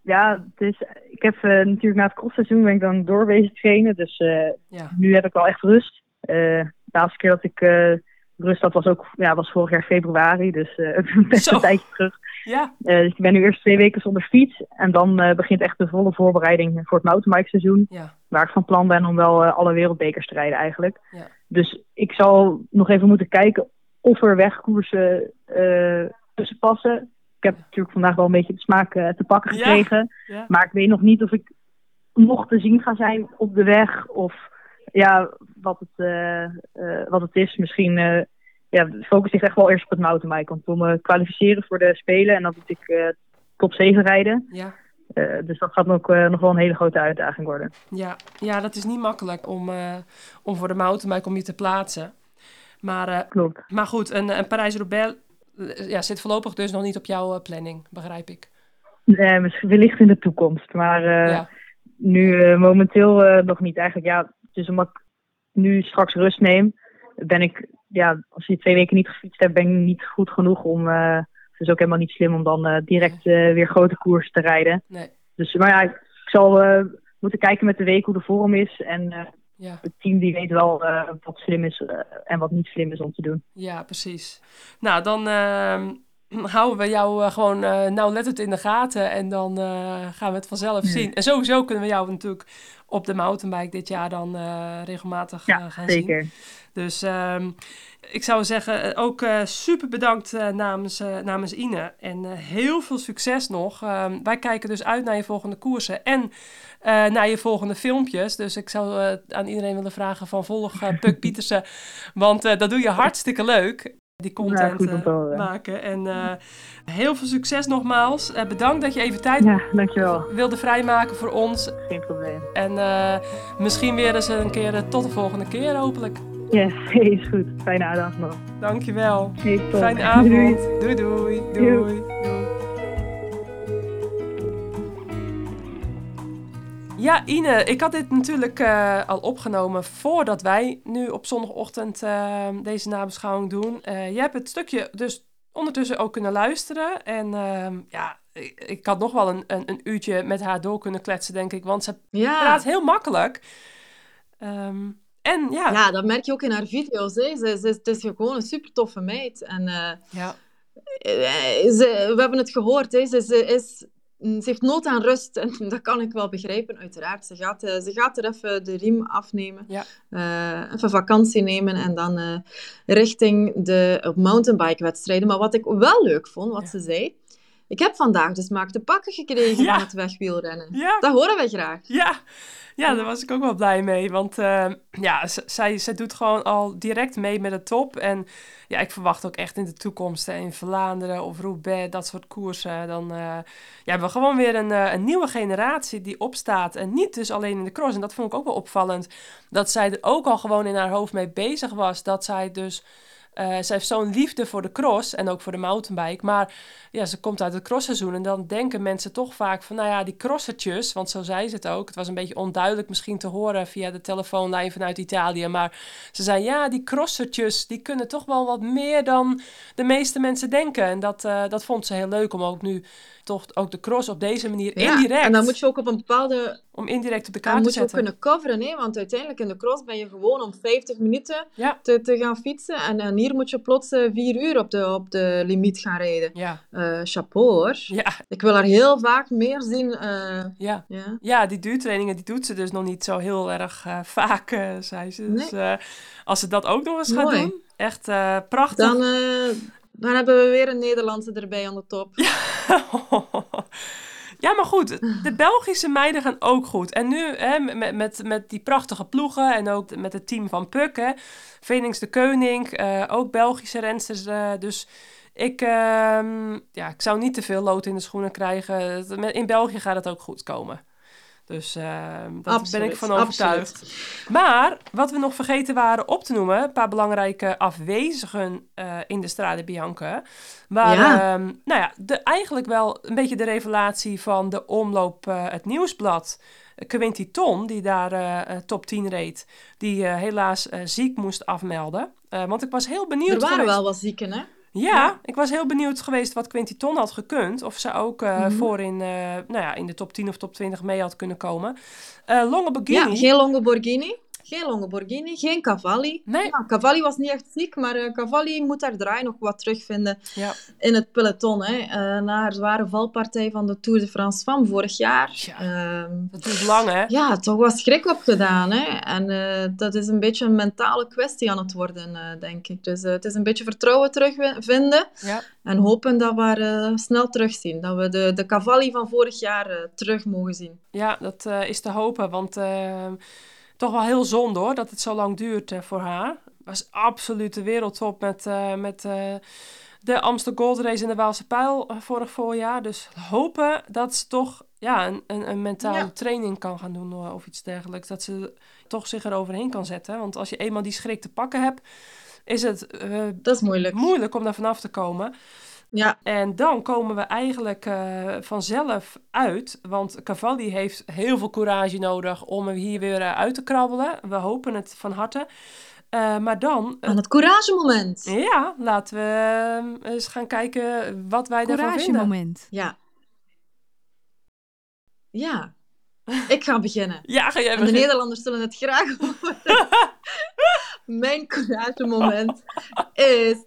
Ja, dus ik heb uh, natuurlijk na het crossseizoen ben ik dan door bezig trainen. Dus uh, ja. nu heb ik wel echt rust. Uh, de laatste keer dat ik uh, rust had was ook ja, was vorig jaar februari. Dus uh, best een tijdje terug. Ja. Uh, dus ik ben nu eerst twee weken zonder fiets. En dan uh, begint echt de volle voorbereiding voor het mountainbike seizoen. Ja. Waar ik van plan ben om wel uh, alle wereldbekers te rijden eigenlijk. Ja. Dus ik zal nog even moeten kijken of er wegkoersen uh, tussen passen. Ik heb natuurlijk vandaag wel een beetje de smaak uh, te pakken gekregen. Ja, ja. Maar ik weet nog niet of ik nog te zien ga zijn op de weg. Of ja, wat het, uh, uh, wat het is. Misschien uh, ja, focus ik echt wel eerst op het mountainbike. Want ik wil me kwalificeren voor de Spelen. En dan moet ik uh, top zeven rijden. Ja. Uh, dus dat gaat ook uh, nog wel een hele grote uitdaging worden. Ja, ja dat is niet makkelijk om, uh, om voor de mountainbike om je te plaatsen. Maar, uh, Klopt. Maar goed, een, een Parijs-Roubaix... Ja, zit voorlopig dus nog niet op jouw planning, begrijp ik. Nee, misschien wellicht in de toekomst. Maar uh, ja. nu uh, momenteel uh, nog niet. Eigenlijk, ja, dus omdat ik nu straks rust neem, ben ik, ja, als je twee weken niet gefietst hebt, ben ik niet goed genoeg om, uh, dus ook helemaal niet slim om dan uh, direct uh, weer grote koers te rijden. Nee. Dus, maar ja, ik zal uh, moeten kijken met de week hoe de vorm is en... Uh, Ja. Het team die weet wel uh, wat slim is uh, en wat niet slim is om te doen. Ja, precies. Nou, dan uh, houden we jou uh, gewoon uh, nauwlettend in de gaten en dan uh, gaan we het vanzelf ja. zien. En sowieso kunnen we jou natuurlijk op de mountainbike dit jaar dan uh, regelmatig ja, uh, gaan zeker. zien. Dus uh, ik zou zeggen, ook uh, super bedankt uh, namens, uh, namens Ine. En uh, heel veel succes nog. Uh, wij kijken dus uit naar je volgende koersen en uh, naar je volgende filmpjes. Dus ik zou uh, aan iedereen willen vragen van volg uh, Puck Pietersen. Want uh, dat doe je hartstikke leuk. Die content ja, uh, maken. En uh, heel veel succes nogmaals. Uh, bedankt dat je even tijd ja, dankjewel. wilde vrijmaken voor ons. Geen probleem. En uh, misschien weer eens een keer uh, tot de volgende keer hopelijk. Ja, yes, is goed. Fijne avond nog. Dankjewel. Hey, Fijne avond. Doei, doei. Doei, doei. doei. Ja, Ine, ik had dit natuurlijk uh, al opgenomen voordat wij nu op zondagochtend uh, deze nabeschouwing doen. Uh, je hebt het stukje dus ondertussen ook kunnen luisteren. En uh, ja, ik, ik had nog wel een, een, een uurtje met haar door kunnen kletsen, denk ik. Want ze ja. praat heel makkelijk. Um, En, ja. ja, dat merk je ook in haar video's. Hè. Ze, ze, het is gewoon een super toffe meid. En, uh, ja. ze, we hebben het gehoord. Hè. Ze, ze, is, ze heeft nood aan rust. En dat kan ik wel begrijpen, uiteraard. Ze gaat, ze gaat er even de riem afnemen. Ja. Uh, even vakantie nemen. En dan uh, richting de mountainbike-wedstrijden. Maar wat ik wel leuk vond, wat ja. ze zei... Ik heb vandaag de smaak te pakken gekregen ja. van het wegwielrennen. Ja. Dat horen we graag. Ja. Ja, daar was ik ook wel blij mee. Want uh, ja, z- zij, zij doet gewoon al direct mee met de top. En ja, ik verwacht ook echt in de toekomst hè, in Vlaanderen of Roubaix, dat soort koersen. Dan uh, ja, hebben we gewoon weer een, uh, een nieuwe generatie die opstaat. En niet dus alleen in de cross. En dat vond ik ook wel opvallend. Dat zij er ook al gewoon in haar hoofd mee bezig was. Dat zij dus... Uh, ze heeft zo'n liefde voor de cross en ook voor de mountainbike. Maar ja, ze komt uit het crossseizoen. En dan denken mensen toch vaak van, nou ja, die crossertjes. Want zo zei ze het ook. Het was een beetje onduidelijk misschien te horen via de telefoonlijn vanuit Italië. Maar ze zei, ja, die crossertjes, die kunnen toch wel wat meer dan de meeste mensen denken. En dat, uh, dat vond ze heel leuk om ook nu toch ook de cross op deze manier ja, indirect... en dan moet je ook op een bepaalde om indirect op de kaart en te zetten. En moet je ook kunnen coveren, hè? Want uiteindelijk in de cross ben je gewoon om vijftig minuten ja. te, te gaan fietsen. En, en hier moet je plots uh, vier uur op de, op de limiet gaan rijden. Ja. Uh, chapeau, hoor. Ja. Ik wil haar heel vaak meer zien. Uh, ja. Ja. ja, die duurtrainingen die doet ze dus nog niet zo heel erg uh, vaak, uh, zei ze. Dus nee. uh, als ze dat ook nog eens Mooi. gaat doen, echt uh, prachtig. Dan, uh, dan hebben we weer een Nederlandse erbij aan de top. Ja. Ja, maar goed, de Belgische meiden gaan ook goed. En nu hè, met, met, met die prachtige ploegen en ook met het team van Puck, hè, Phoenix de Koning, uh, ook Belgische rensters. Uh, dus ik, uh, ja, ik zou niet te veel lood in de schoenen krijgen. In België gaat het ook goed komen. Dus uh, daar absoluut, ben ik van overtuigd. Absoluut. Maar wat we nog vergeten waren op te noemen, een paar belangrijke afwezigen uh, in de Strade Bianche. Maar ja. Um, nou ja, de, eigenlijk wel een beetje de revelatie van de omloop, uh, het nieuwsblad. Quinty Ton, die daar uh, top tien reed, die uh, helaas uh, ziek moest afmelden. Uh, want ik was heel benieuwd. Er waren geweest. wel wat zieken, hè? Ja, ja, ik was heel benieuwd geweest wat Quinty Ton had gekund. Of ze ook uh, mm-hmm. voor in, uh, nou ja, in de top tien of top twintig mee had kunnen komen. Uh, Longo Borghini. Ja, geen Longo Borghini. Geen Longo Borghini, geen Cavalli. Nee. Ja, Cavalli was niet echt ziek, maar uh, Cavalli moet haar draai nog wat terugvinden ja. in het peloton. Hè. Uh, na haar zware valpartij van de Tour de France van vorig jaar. Ja, um, dat is lang, hè? Ja, toch was schrik opgedaan. Hè. En uh, dat is een beetje een mentale kwestie aan het worden, uh, denk ik. Dus uh, het is een beetje vertrouwen terugvinden. Ja. En hopen dat we haar uh, snel terugzien. Dat we de, de Cavalli van vorig jaar uh, terug mogen zien. Ja, dat uh, is te hopen, want... Uh, toch wel heel zonde hoor, dat het zo lang duurt eh, voor haar. Was absoluut de wereldtop met, uh, met uh, de Amsterdam Gold Race en de Waalse Pijl vorig voorjaar. Dus hopen dat ze toch ja, een, een, een mentale ja. training kan gaan doen uh, of iets dergelijks. Dat ze toch zich eroverheen kan zetten. Want als je eenmaal die schrik te pakken hebt, is het uh, dat is moeilijk. moeilijk om daar vanaf te komen. Ja. En dan komen we eigenlijk uh, vanzelf uit. Want Cavalli heeft heel veel courage nodig om er hier weer uh, uit te krabbelen. We hopen het van harte. Uh, maar dan... Uh, Aan het couragemoment. Ja, laten we uh, eens gaan kijken wat wij daarvan vinden. Couragemoment. Ja. Ja. Ik ga beginnen. Ja, ga jij beginnen. En de Nederlanders zullen het graag horen. Mijn couragemoment is...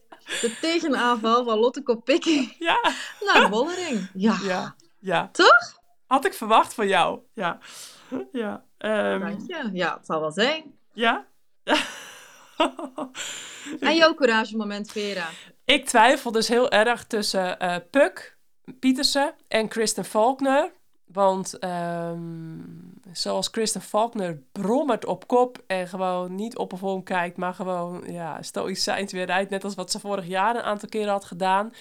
de tegenaanval van Lotte Kopecky ja. naar Vollering. Ja. Ja, ja. Toch? Had ik verwacht van jou. Ja. Ja, um... Dank je. Ja, het zal wel zijn. Ja? En jouw couragemoment, Vera? Ik twijfel dus heel erg tussen uh, Puck Pietersen en Kristen Faulkner. Want um, zoals Kristen Faulkner brommert op kop en gewoon niet op een vorm kijkt, maar gewoon ja, stoïcijns weer rijdt. Net als wat ze vorig jaar een aantal keren had gedaan.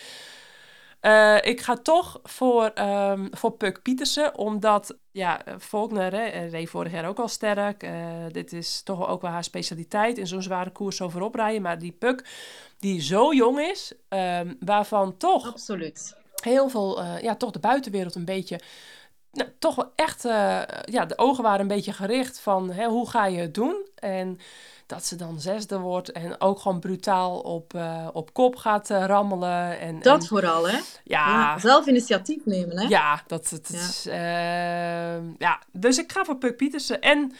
Uh, ik ga toch voor, um, voor Puck Pietersen, omdat ja, Faulkner hè, reed vorig jaar ook al sterk. Uh, dit is toch ook wel haar specialiteit, in zo'n zware koers zo voorop rijden. Maar die Puck, die zo jong is, um, waarvan toch Absoluut. heel veel, uh, ja, toch de buitenwereld een beetje... Nou, toch wel echt, uh, ja, de ogen waren een beetje gericht van hè, hoe ga je het doen? En dat ze dan zesde wordt en ook gewoon brutaal op, uh, op kop gaat uh, rammelen. En, dat en, vooral, hè? Ja. ja. Zelf initiatief nemen, hè? Ja, dat, dat ja. is... Uh, ja, dus ik ga voor Puck Pietersen en...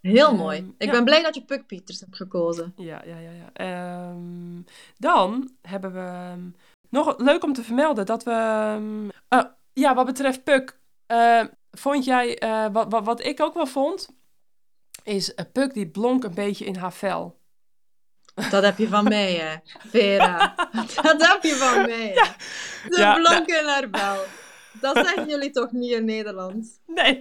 Heel um, mooi. Ik ja. ben blij dat je Puck Pietersen hebt gekozen. Ja, ja, ja. ja. Um, dan hebben we... Um, nog leuk om te vermelden dat we... Um, uh, ja, wat betreft Puck... Uh, vond jij, uh, wat, wat, wat ik ook wel vond, is uh, Puck die blonk een beetje in haar vel. Dat heb je van mij, hè, Vera. Dat heb je van mij. Ja. Ze ja, blonk da- in haar vel. Dat zeggen jullie toch niet in Nederland? Nee.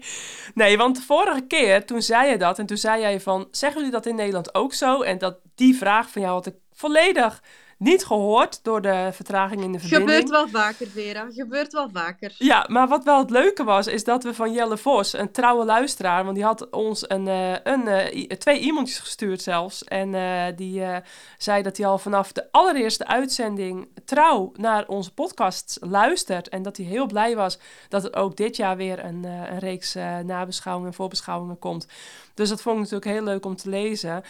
nee, want de vorige keer, toen zei je dat, en toen zei jij van, zeggen jullie dat in Nederland ook zo? En dat die vraag van jou had ik volledig... niet gehoord door de vertraging in de verbinding. Gebeurt wel vaker, Vera. Gebeurt wel vaker. Ja, maar wat wel het leuke was, is dat we van Jelle Vos, een trouwe luisteraar... want die had ons een, een, een, twee e-mailtjes gestuurd zelfs. En uh, die uh, zei dat hij al vanaf de allereerste uitzending... trouw naar onze podcasts luistert. En dat hij heel blij was dat er ook dit jaar weer een, een reeks uh, nabeschouwingen en voorbeschouwingen komt. Dus dat vond ik natuurlijk heel leuk om te lezen...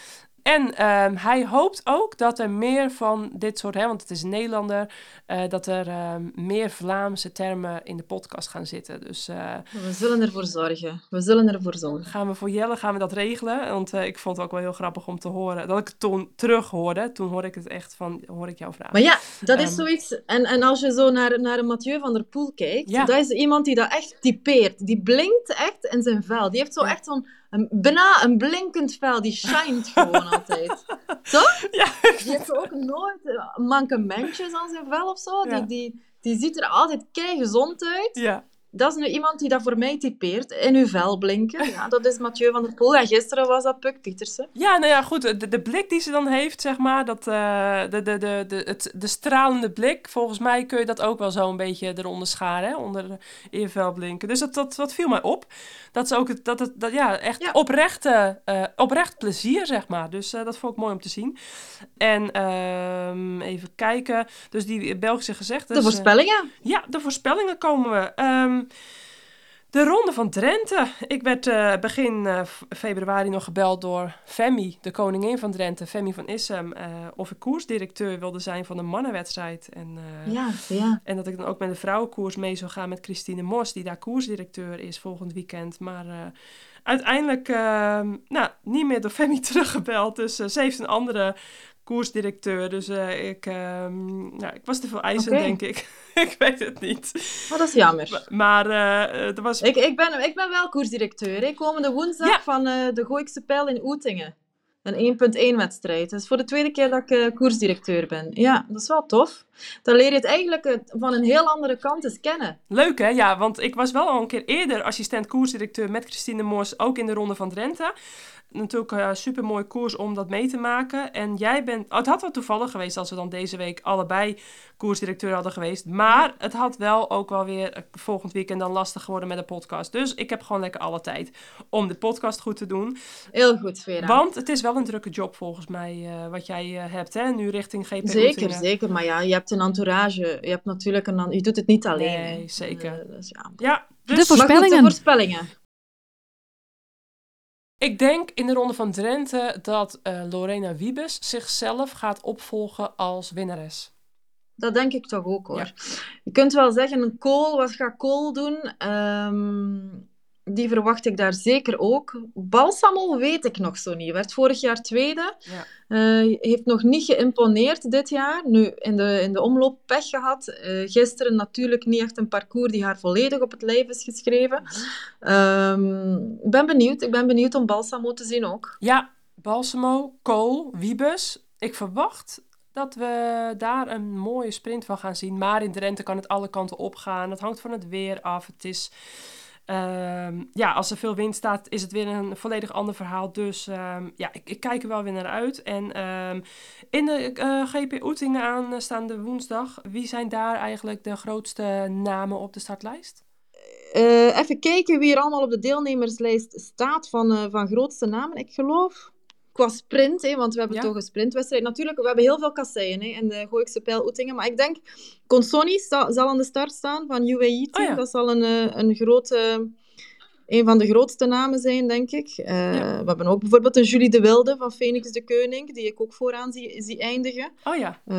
En um, hij hoopt ook dat er meer van dit soort, hè, want het is een Nederlander, uh, dat er um, meer Vlaamse termen in de podcast gaan zitten. Dus, uh, we zullen ervoor zorgen. We zullen ervoor zorgen. Gaan we voor Jelle, gaan we dat regelen? Want uh, ik vond het ook wel heel grappig om te horen. Dat ik het toen terug hoorde, toen hoorde ik het echt van, hoor ik jouw vraag. Maar ja, dat is um, zoiets. En, en als je zo naar, naar Mathieu van der Poel kijkt, ja. Dat is iemand die dat echt typeert. Die blinkt echt in zijn vel. Die heeft zo ja. echt zo'n... Een, bijna een blinkend vel, die shined gewoon altijd. Toch? Ja. Die heeft ook nooit mankementjes aan zijn vel of zo. Ja. Die, die, die ziet er altijd keigezond uit. Ja. Dat is nu iemand die dat voor mij typeert. In uw vel blinken. Ja, dat is Mathieu van der Poel. En gisteren was dat Puck Pietersen. Ja, nou ja, goed. De, de blik die ze dan heeft, zeg maar. Dat, uh, de, de, de, de, het, de stralende blik. Volgens mij kun je dat ook wel zo een beetje eronder scharen. Hè? Onder je vel blinken. Dus dat, dat, dat viel mij op. Dat is ook het, dat, dat, dat, ja, echt ja. Oprechte, uh, oprecht plezier, zeg maar. Dus uh, dat vond ik mooi om te zien. En uh, even kijken. Dus die Belgische gezegden. Dus, de voorspellingen. Uh, ja, de voorspellingen komen we. Um, De Ronde van Drenthe. Ik werd uh, begin uh, februari nog gebeld door Femi, de koningin van Drenthe, Femi van Issen, uh, of ik koersdirecteur wilde zijn van de mannenwedstrijd. En, uh, ja, ja. en dat ik dan ook met de vrouwenkoers mee zou gaan met Christine Mos, die daar koersdirecteur is volgend weekend. Maar uh, uiteindelijk uh, nou, niet meer door Femi teruggebeld. Dus uh, ze heeft een andere koersdirecteur. Dus uh, ik, uh, nou, ik was te veel eisend, okay. denk ik. Ik weet het niet. Oh, dat is jammer. Maar, maar uh, er was... Ik, ik, ben, ik ben wel koersdirecteur. Hè? Komende woensdag ja. van uh, de Gooikse Pijl in Oetingen. Een één punt één wedstrijd. Dat is voor de tweede keer dat ik uh, koersdirecteur ben. Ja, dat is wel tof. Dan leer je het eigenlijk uh, van een heel andere kant eens kennen. Leuk, hè? Ja, want ik was wel al een keer eerder assistent koersdirecteur met Christine Mos, ook in de Ronde van Drenthe. Natuurlijk een uh, supermooie koers om dat mee te maken. En jij bent... Oh, het had wel toevallig geweest als we dan deze week allebei koersdirecteur hadden geweest. Maar het had wel ook wel weer uh, volgend weekend dan lastig geworden met de podcast. Dus ik heb gewoon lekker alle tijd om de podcast goed te doen. Heel goed, Vera. Want het is wel een drukke job volgens mij uh, wat jij uh, hebt, hè? Nu richting G P. Zeker, zeker. Maar ja, je hebt een entourage. Je hebt natuurlijk een... Je doet het niet alleen. Nee, zeker. Uh, dus ja. Ja, dus... De voorspellingen. Goed, de voorspellingen. Ik denk in de Ronde van Drenthe dat uh, Lorena Wiebes zichzelf gaat opvolgen als winnares. Dat denk ik toch ook, hoor. Ja. Je kunt wel zeggen, Kool, wat gaat Kool doen? Um, die verwacht ik daar zeker ook. Balsamo weet ik nog zo niet. Werd vorig jaar tweede. Ja. Uh, heeft nog niet geïmponeerd dit jaar. Nu, in de, in de omloop pech gehad. Uh, gisteren natuurlijk niet echt een parcours die haar volledig op het lijf is geschreven. Ik um, ben benieuwd. Ik ben benieuwd om Balsamo te zien ook. Ja, Balsamo, Kool, Wiebes. Ik verwacht dat we daar een mooie sprint van gaan zien. Maar in Drenthe kan het alle kanten opgaan. Het hangt van het weer af. Het is... Um, ja, als er veel wind staat, is het weer een volledig ander verhaal. Dus um, ja, ik, ik kijk er wel weer naar uit. En um, in de uh, G P Oetingen aanstaande woensdag, wie zijn daar eigenlijk de grootste namen op de startlijst? Uh, even kijken wie er allemaal op de deelnemerslijst staat van, uh, van grootste namen, ik geloof. Qua sprint, hè, want we hebben ja. toch een sprintwedstrijd. Natuurlijk, we hebben heel veel kasseien hè, in de Gooikse Pijl Oetingen. Maar ik denk, Consoni sta, zal aan de start staan van U A E-team. Oh, ja. Dat zal een, een, grote, een van de grootste namen zijn, denk ik. Uh, ja. We hebben ook bijvoorbeeld een Julie de Wilde van Phoenix de Keuning, die ik ook vooraan zie, zie eindigen. Oh, ja. uh,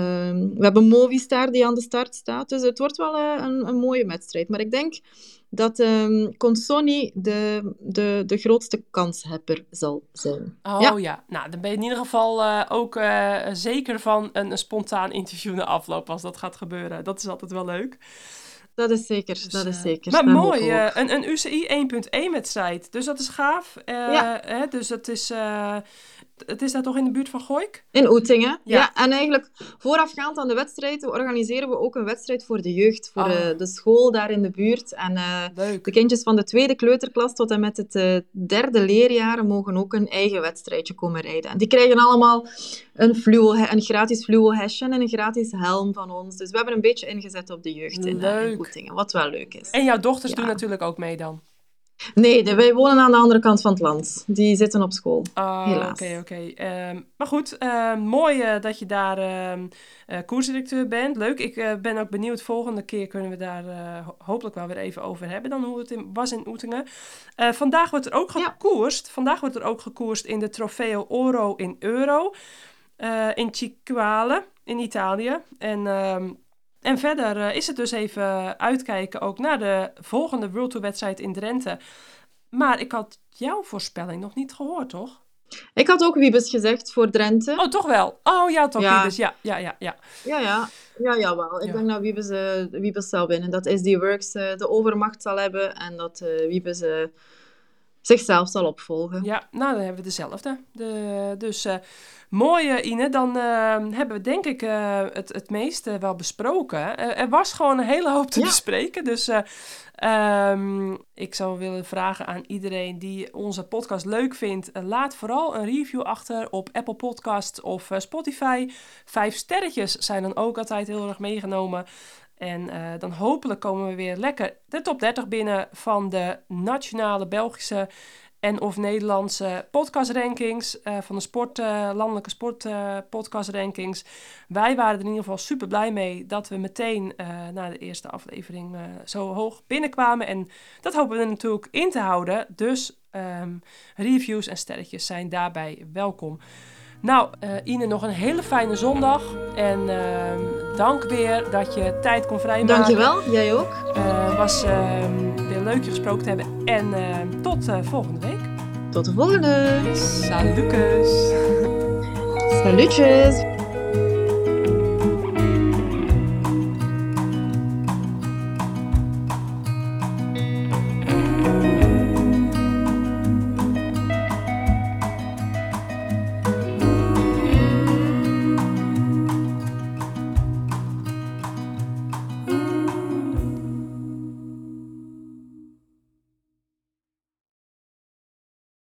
we hebben Movistar die aan de start staat. Dus het wordt wel uh, een, een mooie wedstrijd. Maar ik denk dat um, Consoni de, de, de grootste kanshebber zal zijn. Oh ja, ja. Nou, dan ben je in ieder geval uh, ook uh, zeker van een, een spontaan interview na afloop als dat gaat gebeuren. Dat is altijd wel leuk. Dat is zeker, dus, dat is zeker. Maar dat mooi, uh, een, een U C I één punt één wedstrijd. Dus dat is gaaf. Uh, ja. hè, dus dat is... Uh, Het is daar toch in de buurt van Gooik? In Oetingen, ja. ja. En eigenlijk, voorafgaand aan de wedstrijd, organiseren we ook een wedstrijd voor de jeugd. Voor ah. de, de school daar in de buurt. En uh, de kindjes van de tweede kleuterklas tot en met het uh, derde leerjaar mogen ook een eigen wedstrijdje komen rijden. En die krijgen allemaal een, fluo, een gratis fluo-hesje en een gratis helm van ons. Dus we hebben een beetje ingezet op de jeugd in, uh, in Oetingen, wat wel leuk is. En jouw dochters ja. doen natuurlijk ook mee dan? Nee, de, wij wonen aan de andere kant van het land. Die zitten op school, oh, helaas. Oké, oké. Um, maar goed, uh, mooi uh, dat je daar um, uh, koersdirecteur bent. Leuk, ik uh, ben ook benieuwd. Volgende keer kunnen we daar uh, hopelijk wel weer even over hebben dan hoe het in, was in Oetingen. Uh, vandaag wordt er ook gekoerst. Ja. Vandaag wordt er ook gekoerst in de Trofeo Oro in Euro. Uh, in Cicuale, in Italië. En... Um, En verder uh, is het dus even uitkijken ook naar de volgende World Tour wedstrijd in Drenthe. Maar ik had jouw voorspelling nog niet gehoord, toch? Ik had ook Wiebes gezegd voor Drenthe. Oh, toch wel? Oh, ja, toch ja. Wiebes. Ja, ja, ja. Ja, ja, ja. ja jawel. Ik ja. denk dat Wiebes, uh, Wiebes zal winnen. Dat S D Works uh, de overmacht zal hebben en dat uh, Wiebes... Uh, zichzelf zal opvolgen. Ja, nou dan hebben we dezelfde. De, dus uh, mooi uh, Ine, dan uh, hebben we denk ik uh, het, het meeste wel besproken. Uh, er was gewoon een hele hoop te ja. bespreken. Dus uh, um, ik zou willen vragen aan iedereen die onze podcast leuk vindt. Uh, laat vooral een review achter op Apple Podcasts of uh, Spotify. Vijf sterretjes zijn dan ook altijd heel erg meegenomen. En uh, dan hopelijk komen we weer lekker de top dertig binnen van de nationale Belgische en of Nederlandse podcastrankings. Uh, van de sport, uh, landelijke sportpodcastrankings. Uh, Wij waren er in ieder geval super blij mee dat we meteen uh, na de eerste aflevering uh, zo hoog binnenkwamen. En dat hopen we natuurlijk in te houden. Dus um, reviews en sterretjes zijn daarbij welkom. Nou, uh, Ine, nog een hele fijne zondag. En uh, dank weer dat je tijd kon vrijmaken. Dankjewel, jij ook. Het uh, was uh, weer leuk je gesproken te hebben. En uh, tot uh, volgende week. Tot de volgende. Salutjes. Salutjes.